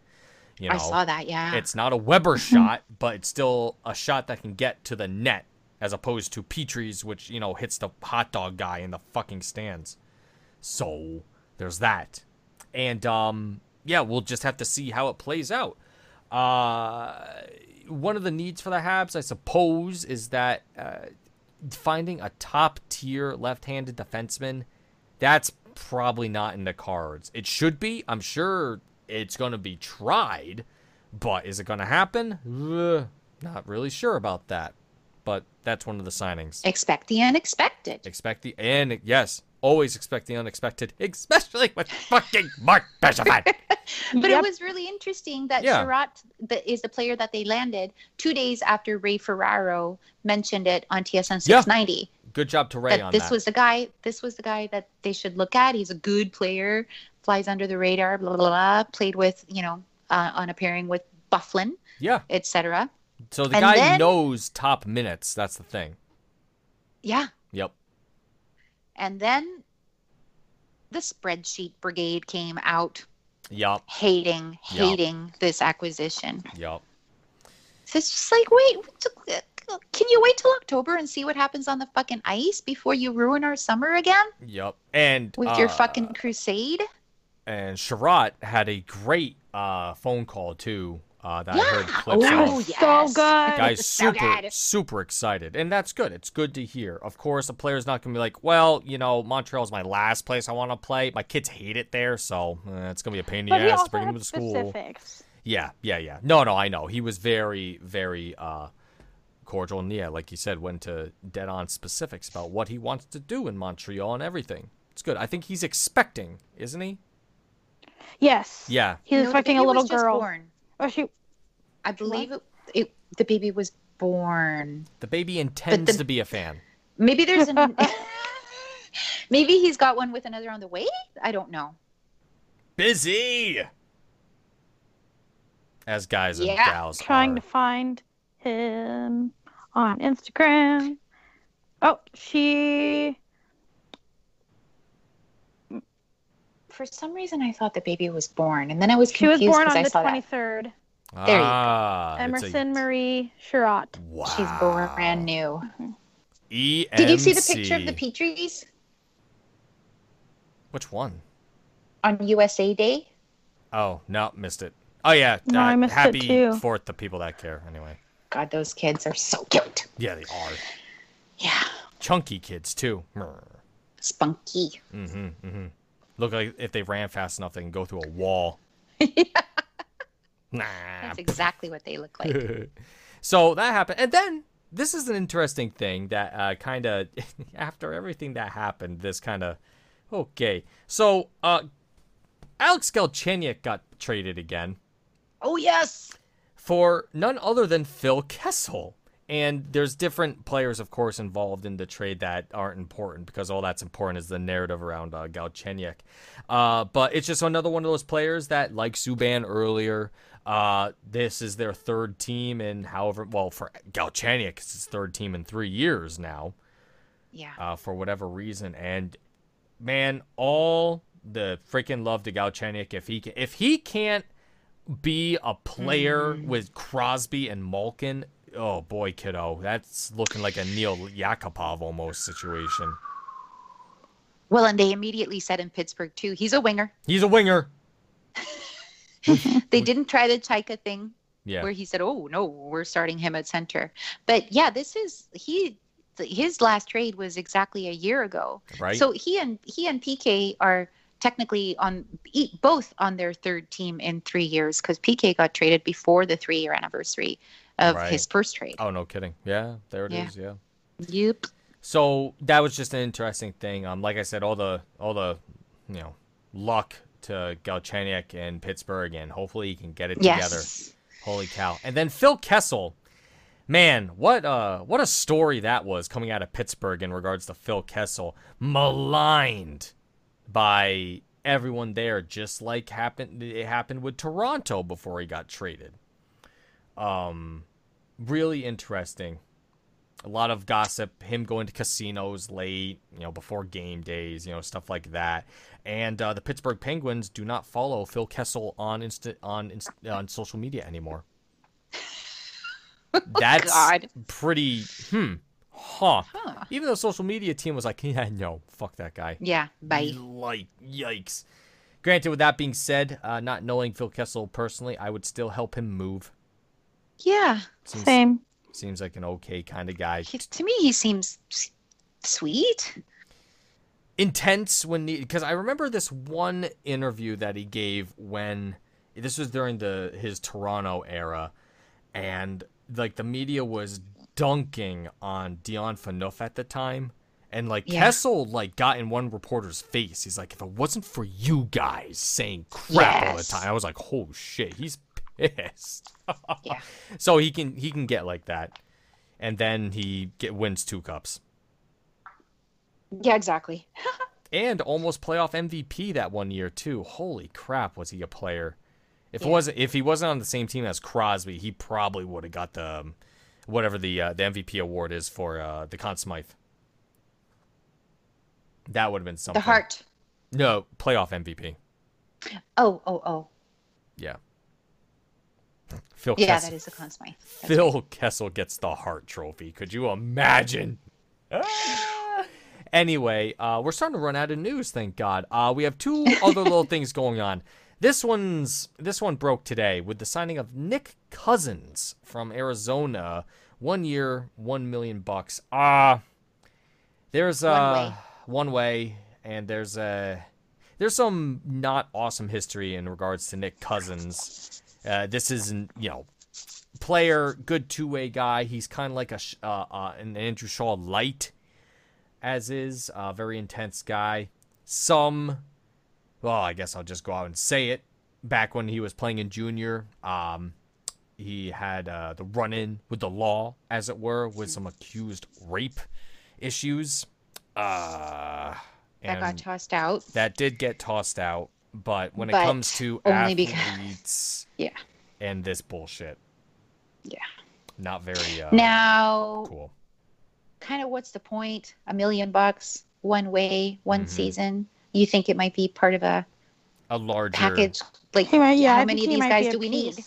You know, I saw that, yeah. It's not a Weber shot, but it's still a shot that can get to the net, as opposed to Petrie's, which, you know, hits the hot dog guy in the fucking stands. So, there's that. And, yeah, we'll just have to see how it plays out. One of the needs for the Habs, I suppose, is that finding a top-tier left-handed defenseman, that's probably not in the cards. It should be. I'm sure it's going to be tried, but is it going to happen? Not really sure about that. But that's one of the signings. Expect the unexpected. Yes, always expect the unexpected, especially with fucking Marc Bergevin. It was really interesting that Chiarot is the player that they landed 2 days after Ray Ferraro mentioned it on TSN 690. Yeah. Good job to Ray on that. This was the guy that they should look at. He's a good player, flies under the radar, blah, blah, blah, played with, you know, on a pairing with Bufflin, et cetera. So the guy knows top minutes. That's the thing. Yeah. Yep. And then the spreadsheet brigade came out. Yep. Hating this acquisition. Yep. So it's just like, wait, can you wait till October and see what happens on the fucking ice before you ruin our summer again? Yep. And with your fucking crusade. And Chiarot had a great phone call too. That I heard clips of. So good. Guys, super excited. And that's good. It's good to hear. Of course, a player's not going to be like, well, you know, Montreal's my last place I want to play. My kids hate it there, so it's going to be a pain in the ass to bring them to school. Specifics. Yeah. No, I know. He was very, very cordial. And yeah, like you said, went to dead-on specifics about what he wants to do in Montreal and everything. It's good. I think he's expecting, isn't he? Yes. Yeah. He's expecting a little girl. Born. Oh, shoot. I believe the baby was born. The baby intends to be a fan. Maybe there's maybe he's got one with another on the way? I don't know. Busy! As guys and gals trying to find him on Instagram. Oh, she... For some reason, I thought the baby was born, and then I was confused because I saw that. She was born on the 23rd. There you go. Emerson Marie Chiarot. Wow. She's brand new. EMC. Did you see the picture of the Petries? Which one? On USA Day. Oh, no, missed it. Oh, yeah. No, I missed it too. Happy Fourth to people that care, anyway. God, those kids are so cute. Yeah, they are. Yeah. Chunky kids, too. Spunky. Mm-hmm. Look like if they ran fast enough, they can go through a wall. That's exactly what they look like. So that happened. And then this is an interesting thing that kind of, after everything that happened, this kind of, okay. So Alex Galchenyuk got traded again. Oh, yes. For none other than Phil Kessel. And there's different players, of course, involved in the trade that aren't important, because all that's important is the narrative around Galchenyuk. But it's just another one of those players that, like Subban earlier, this is their third team in however... Well, for Galchenyuk, it's his third team in 3 years now. Yeah. For whatever reason. And, man, all the freaking love to Galchenyuk. If he can't be a player with Crosby and Malkin... Oh, boy, kiddo. That's looking like a Neil Yakupov almost situation. Well, and they immediately said in Pittsburgh, too, he's a winger. He's a winger. They didn't try the Taika thing where he said, oh, no, we're starting him at center. But, yeah, this is – his last trade was exactly a year ago. Right. So he and PK are technically on both on their third team in 3 years because PK got traded before the 3-year anniversary of his first trade. Oh, no kidding. Yeah, there it is. Yeah. Yep. So that was just an interesting thing. Like I said, all the luck to Galchenyuk and Pittsburgh, and hopefully he can get it together. Holy cow! And then Phil Kessel, man, what a story that was coming out of Pittsburgh in regards to Phil Kessel, maligned by everyone there, just like it happened with Toronto before he got traded. Really interesting. A lot of gossip, him going to casinos late, before game days, stuff like that. And the Pittsburgh Penguins do not follow Phil Kessel on social media anymore. That's pretty, huh. Even though social media team was like, yeah, no, fuck that guy. Yeah, bye. Like, yikes. Granted, with that being said, not knowing Phil Kessel personally, I would still help him move. Yeah, same. Seems like an okay kind of guy. To me, he seems sweet. Intense when needed. Because I remember this one interview that he gave when... This was during his Toronto era. And like the media was dunking on Dion Phaneuf at the time. And Kessel got in one reporter's face. He's like, if it wasn't for you guys saying crap all the time. I was like, oh shit, he's... pissed. Yeah. So he can get like that, and then he wins 2 cups. Yeah, exactly. And almost playoff MVP that one year too. Holy crap, was he a player? If he wasn't on the same team as Crosby, he probably would have got the whatever the MVP award is for the Conn Smythe. That would have been something. The Hart. No, playoff MVP. Oh. Yeah. Phil Kessel. That is a Conn Smythe. Phil Kessel gets the Hart Trophy. Could you imagine? Anyway, we're starting to run out of news, thank God. We have 2 other little things going on. This one broke today with the signing of Nick Cousins from Arizona. 1 year, $1 million. There's one way, and there's some not awesome history in regards to Nick Cousins. This isn't, player, good 2-way guy. He's kind of like an Andrew Shaw light, as is. Very intense guy. I guess I'll just go out and say it. Back when he was playing in junior, he had the run-in with the law, as it were, with some accused rape issues. That got tossed out. That did get tossed out. But when it comes to athletes and this bullshit, not very now, cool. Kind of what's the point? $1 million, 1 way, 1 season. You think it might be part of a larger package? Like, how many of these guys do we need?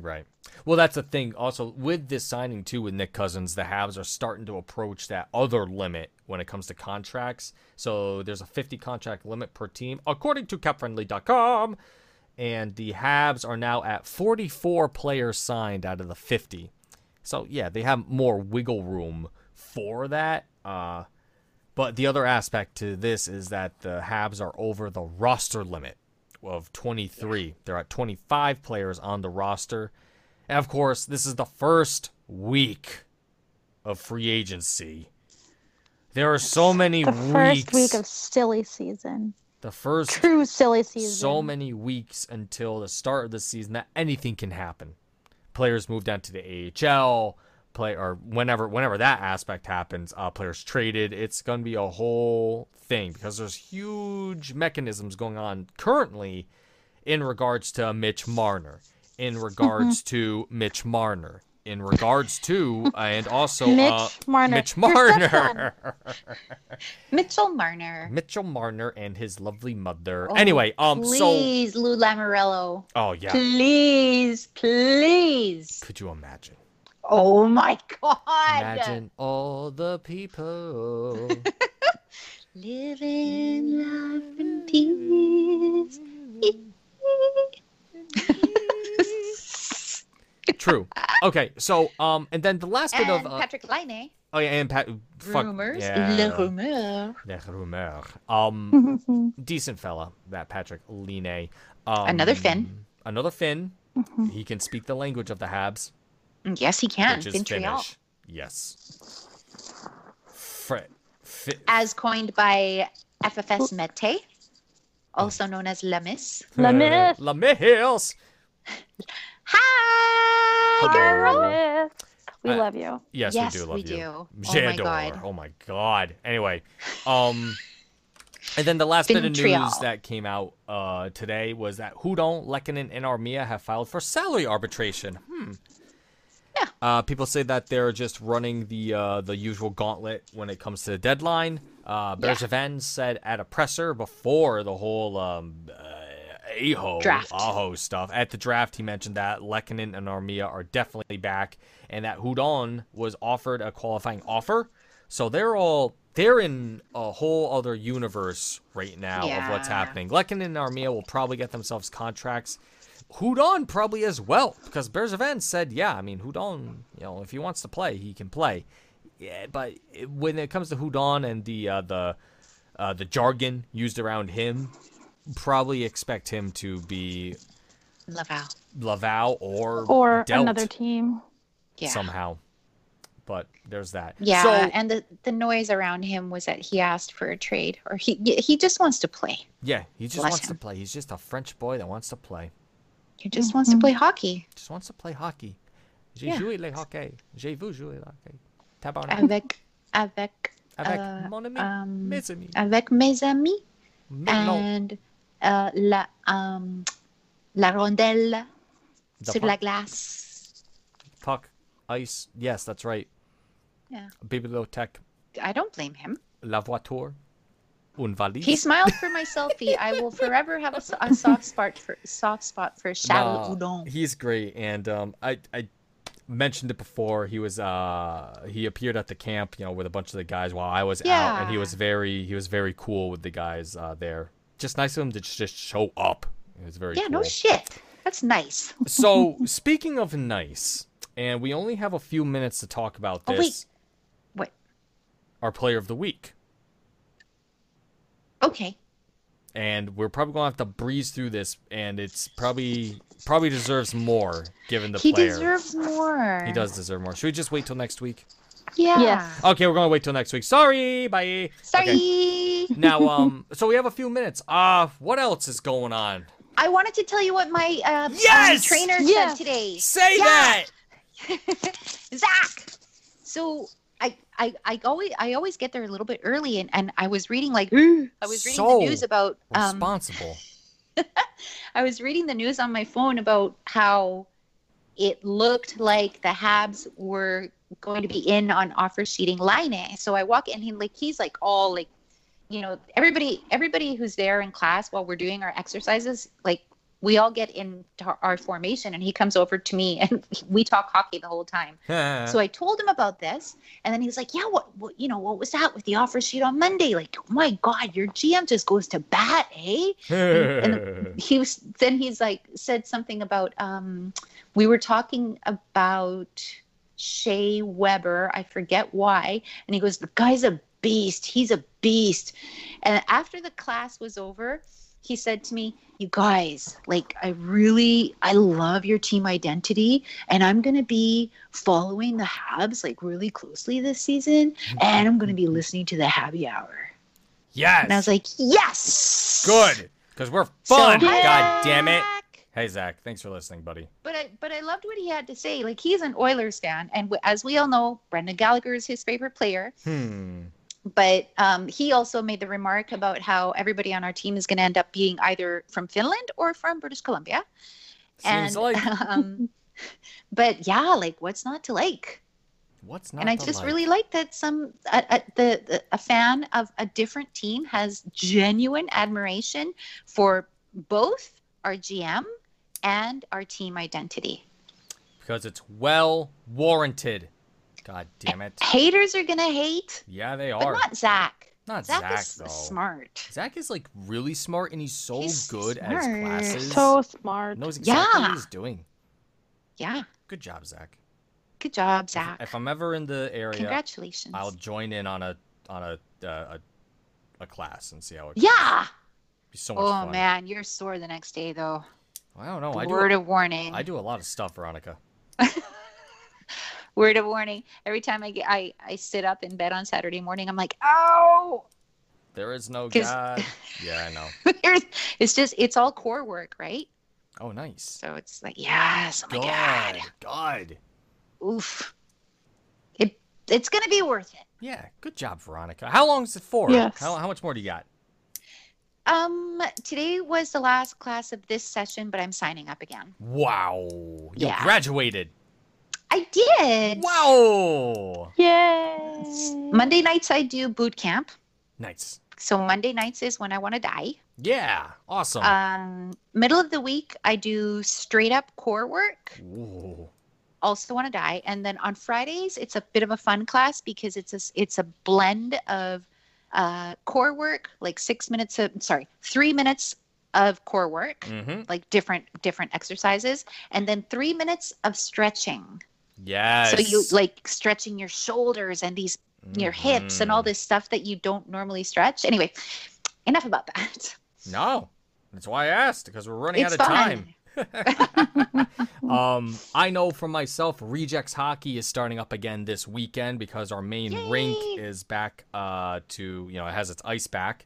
Right. Well, that's the thing. Also, with this signing, too, with Nick Cousins, the Habs are starting to approach that other limit when it comes to contracts. So there's a 50-contract limit per team, according to CapFriendly.com. And the Habs are now at 44 players signed out of the 50. So, yeah, they have more wiggle room for that. But the other aspect to this is that the Habs are over the roster limit of 23. They're at 25 players on the roster. And, of course, this is the first week of free agency. There are so many weeks. The first week of silly season. The first true silly season. So many weeks until the start of the season that anything can happen. Players move down to the AHL, whenever that aspect happens, players traded. It's going to be a whole thing because there's huge mechanisms going on currently in regards to Mitch Marner. Mitchell Marner and his lovely mother. Anyway, please, Lou Lamoriello. Oh yeah. Please. Could you imagine? Oh my God! Imagine all the people living life in peace. True. Okay. So, and then the last bit of Patrick Laine. Oh yeah, and rumors. Yeah. Le rumeur. Le rumeur. Decent fella, that Patrick Laine. Another Finn. Another Finn. Mm-hmm. He can speak the language of the Habs. Yes, he can. Which is Finnish. Yes. As coined by FFS Mete, also known as Lemis. Lemis. Lemis. Hi, girl. We love you. Yes, we do love you. J'adore. Oh my God. Anyway, and then the last bit of news that came out today was that Hudon, Lehkonen, and Armia have filed for salary arbitration. Yeah. People say that they're just running the usual gauntlet when it comes to the deadline. Bergevin said at a presser before the whole Aho stuff. At the draft, he mentioned that Lehkonen and Armia are definitely back, and that Hudon was offered a qualifying offer. So they're in a whole other universe right now of what's happening. Lehkonen and Armia will probably get themselves contracts. Hudon probably as well, because Bergevin said, Hudon, if he wants to play, he can play. Yeah, but when it comes to Hudon and the jargon used around him, probably expect him to be Laval or dealt another team somehow. But there's that. Yeah, so, and the noise around him was that he asked for a trade, or he just wants to play. Yeah, he just wants to play. He's just a French boy that wants to play. He just wants to play hockey. Just wants to play hockey. J'ai joué le hockey. J'ai vu jouer le hockey. Tabarnak. Avec mon ami. Mes amis. Avec mes amis. And la rondelle sur la glace. Puck, ice. Yes, that's right. Yeah. Bibliothèque. I don't blame him. La voiture. He smiled for my selfie. I will forever have a soft spot for Charles Hudon. He's great, and I mentioned it before. He was he appeared at the camp, with a bunch of the guys while I was out, and he was very cool with the guys there. Just nice of him to just show up. It was very cool. No shit. That's nice. So speaking of nice, and we only have a few minutes to talk about this. Oh, wait. What? Our player of the week. Okay. And we're probably going to have to breeze through this, and it's probably deserves more, given the player. He deserves more. He does deserve more. Should we just wait till next week? Yeah. Okay, we're going to wait till next week. Sorry, bye. Sorry. Okay. Now, so we have a few minutes. What else is going on? I wanted to tell you what my trainer said today. Say that! Zach! So... I always get there a little bit early, and I was reading the news about responsible. I was reading the news on my phone about how it looked like the Habs were going to be in on offer sheeting Laine. So I walk in, everybody who's there in class while we're doing our exercises, we all get into our formation, and he comes over to me, and we talk hockey the whole time. So I told him about this, and then he's like, what was that with the offer sheet on Monday? Like, oh my God, your GM just goes to bat, eh? And he said something about, we were talking about Shea Weber, I forget why, and he goes, the guy's a beast, he's a beast. And after the class was over, he said to me, you guys, I love your team identity, and I'm going to be following the Habs really closely this season, and I'm going to be listening to the Happy Hour. Yes. And I was like, yes. Good, because we're fun. So, God damn it. Hey, Zach, thanks for listening, buddy. But I loved what he had to say. He's an Oilers fan, and as we all know, Brendan Gallagher is his favorite player. But he also made the remark about how everybody on our team is going to end up being either from Finland or from British Columbia. What's not to like? What's not? And I just really like that a fan of a different team has genuine admiration for both our GM and our team identity. because it's well warranted. God damn it. Haters are gonna hate. Yeah, they are. But not Zach. Not Zach is though. Smart. Zach is like really smart, and he's so good at his classes. So smart. Knows exactly what he's doing. Yeah. Good job, Zach. Good job, Zach. If I'm ever in the area, congratulations. I'll join in on a class and see how it goes. Yeah. It'd be so much fun. Oh man, you're sore the next day though. Well, I don't know. Word of warning. I do a lot of stuff, Veronica. Word of warning. Every time I sit up in bed on Saturday morning, I'm like, oh. There is no God. Yeah, I know. It's all core work, right? Oh, nice. So it's like, yes, oh my God. Oof. It's going to be worth it. Yeah, good job, Veronica. How long is it for? Yes. How much more do you got? Today was the last class of this session, but I'm signing up again. Wow. You graduated. I did. Wow. Yes. Monday nights I do boot camp. Nice. So Monday nights is when I want to die. Yeah. Awesome. Middle of the week I do straight up core work. Ooh. Also want to die. And then on Fridays it's a bit of a fun class because it's a blend of core work, like 3 minutes of core work, like different exercises, and then 3 minutes of stretching. Yes. So you like stretching your shoulders and these your hips and all this stuff that you don't normally stretch. Anyway, enough about that. No, that's why I asked, because we're running out of time. I know for myself, Rejects Hockey is starting up again this weekend because our main rink is back to, it has its ice back.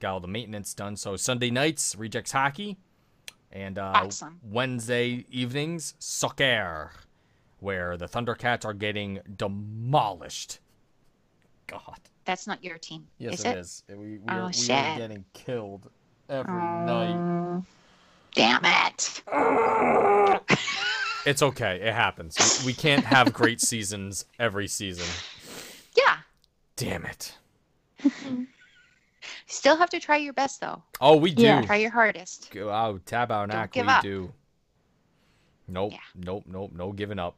Got all the maintenance done. So Sunday nights, Rejects Hockey. And Wednesday evenings, soccer, where the Thundercats are getting demolished. God. That's not your team. Yes, it is. We are getting killed every night. Damn it. It's okay. It happens. We can't have great seasons every season. Yeah. Damn it. Still have to try your best, though. Oh, we do. Yeah. Try your hardest. Oh, Tabarnak, we do. Nope. Yeah. Nope. No giving up.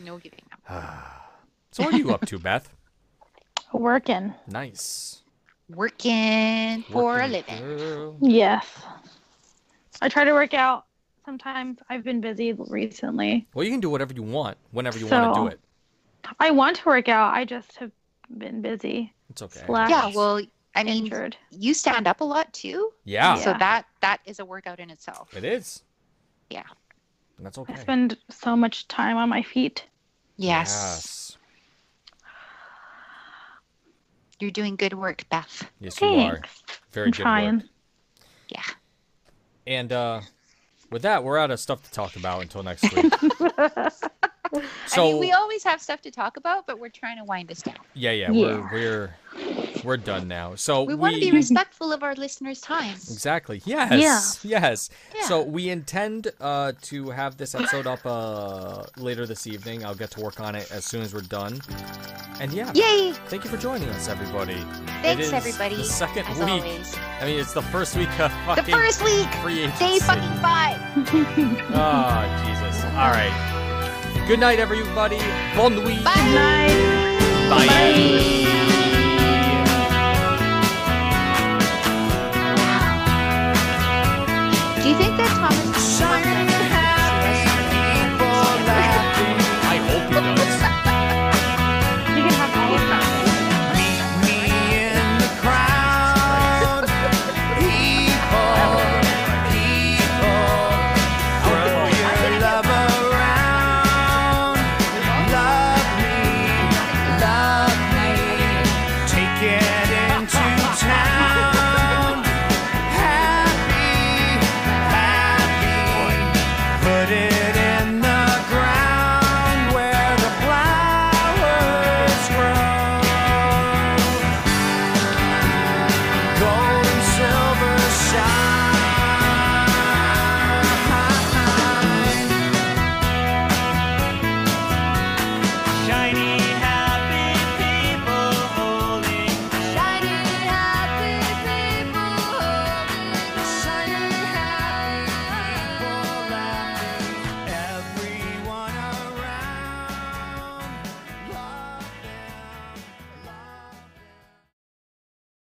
No giving up. So what are you up to, Beth? Working. Nice. Working for a living. Girl. Yes. I try to work out. Sometimes I've been busy recently. Well, you can do whatever you want, whenever you want to do it. I want to work out. I just have been busy. It's okay. Yeah, well, I mean, you stand up a lot too. Yeah. So that is a workout in itself. It is. Yeah. And that's okay. I spend so much time on my feet. Yes. You're doing good work, Beth. Yes, you are. I'm trying. Very good work. Yeah. And with that, we're out of stuff to talk about until next week. So, I mean, we always have stuff to talk about, but we're trying to wind us down. Yeah. We're done now. So we want to be respectful of our listeners' time. Exactly. Yes. Yeah. Yes. Yeah. So we intend to have this episode up later this evening. I'll get to work on it as soon as we're done. And yay! Thank you for joining us, everybody. Thanks, everybody. The second week. Always. I mean, it's the first week of fucking the first week. Free agency. Day fucking 5. Oh Jesus! All right. Good night, everybody. Bonne nuit. Bye. Good night. Bye. Bye. Do you think that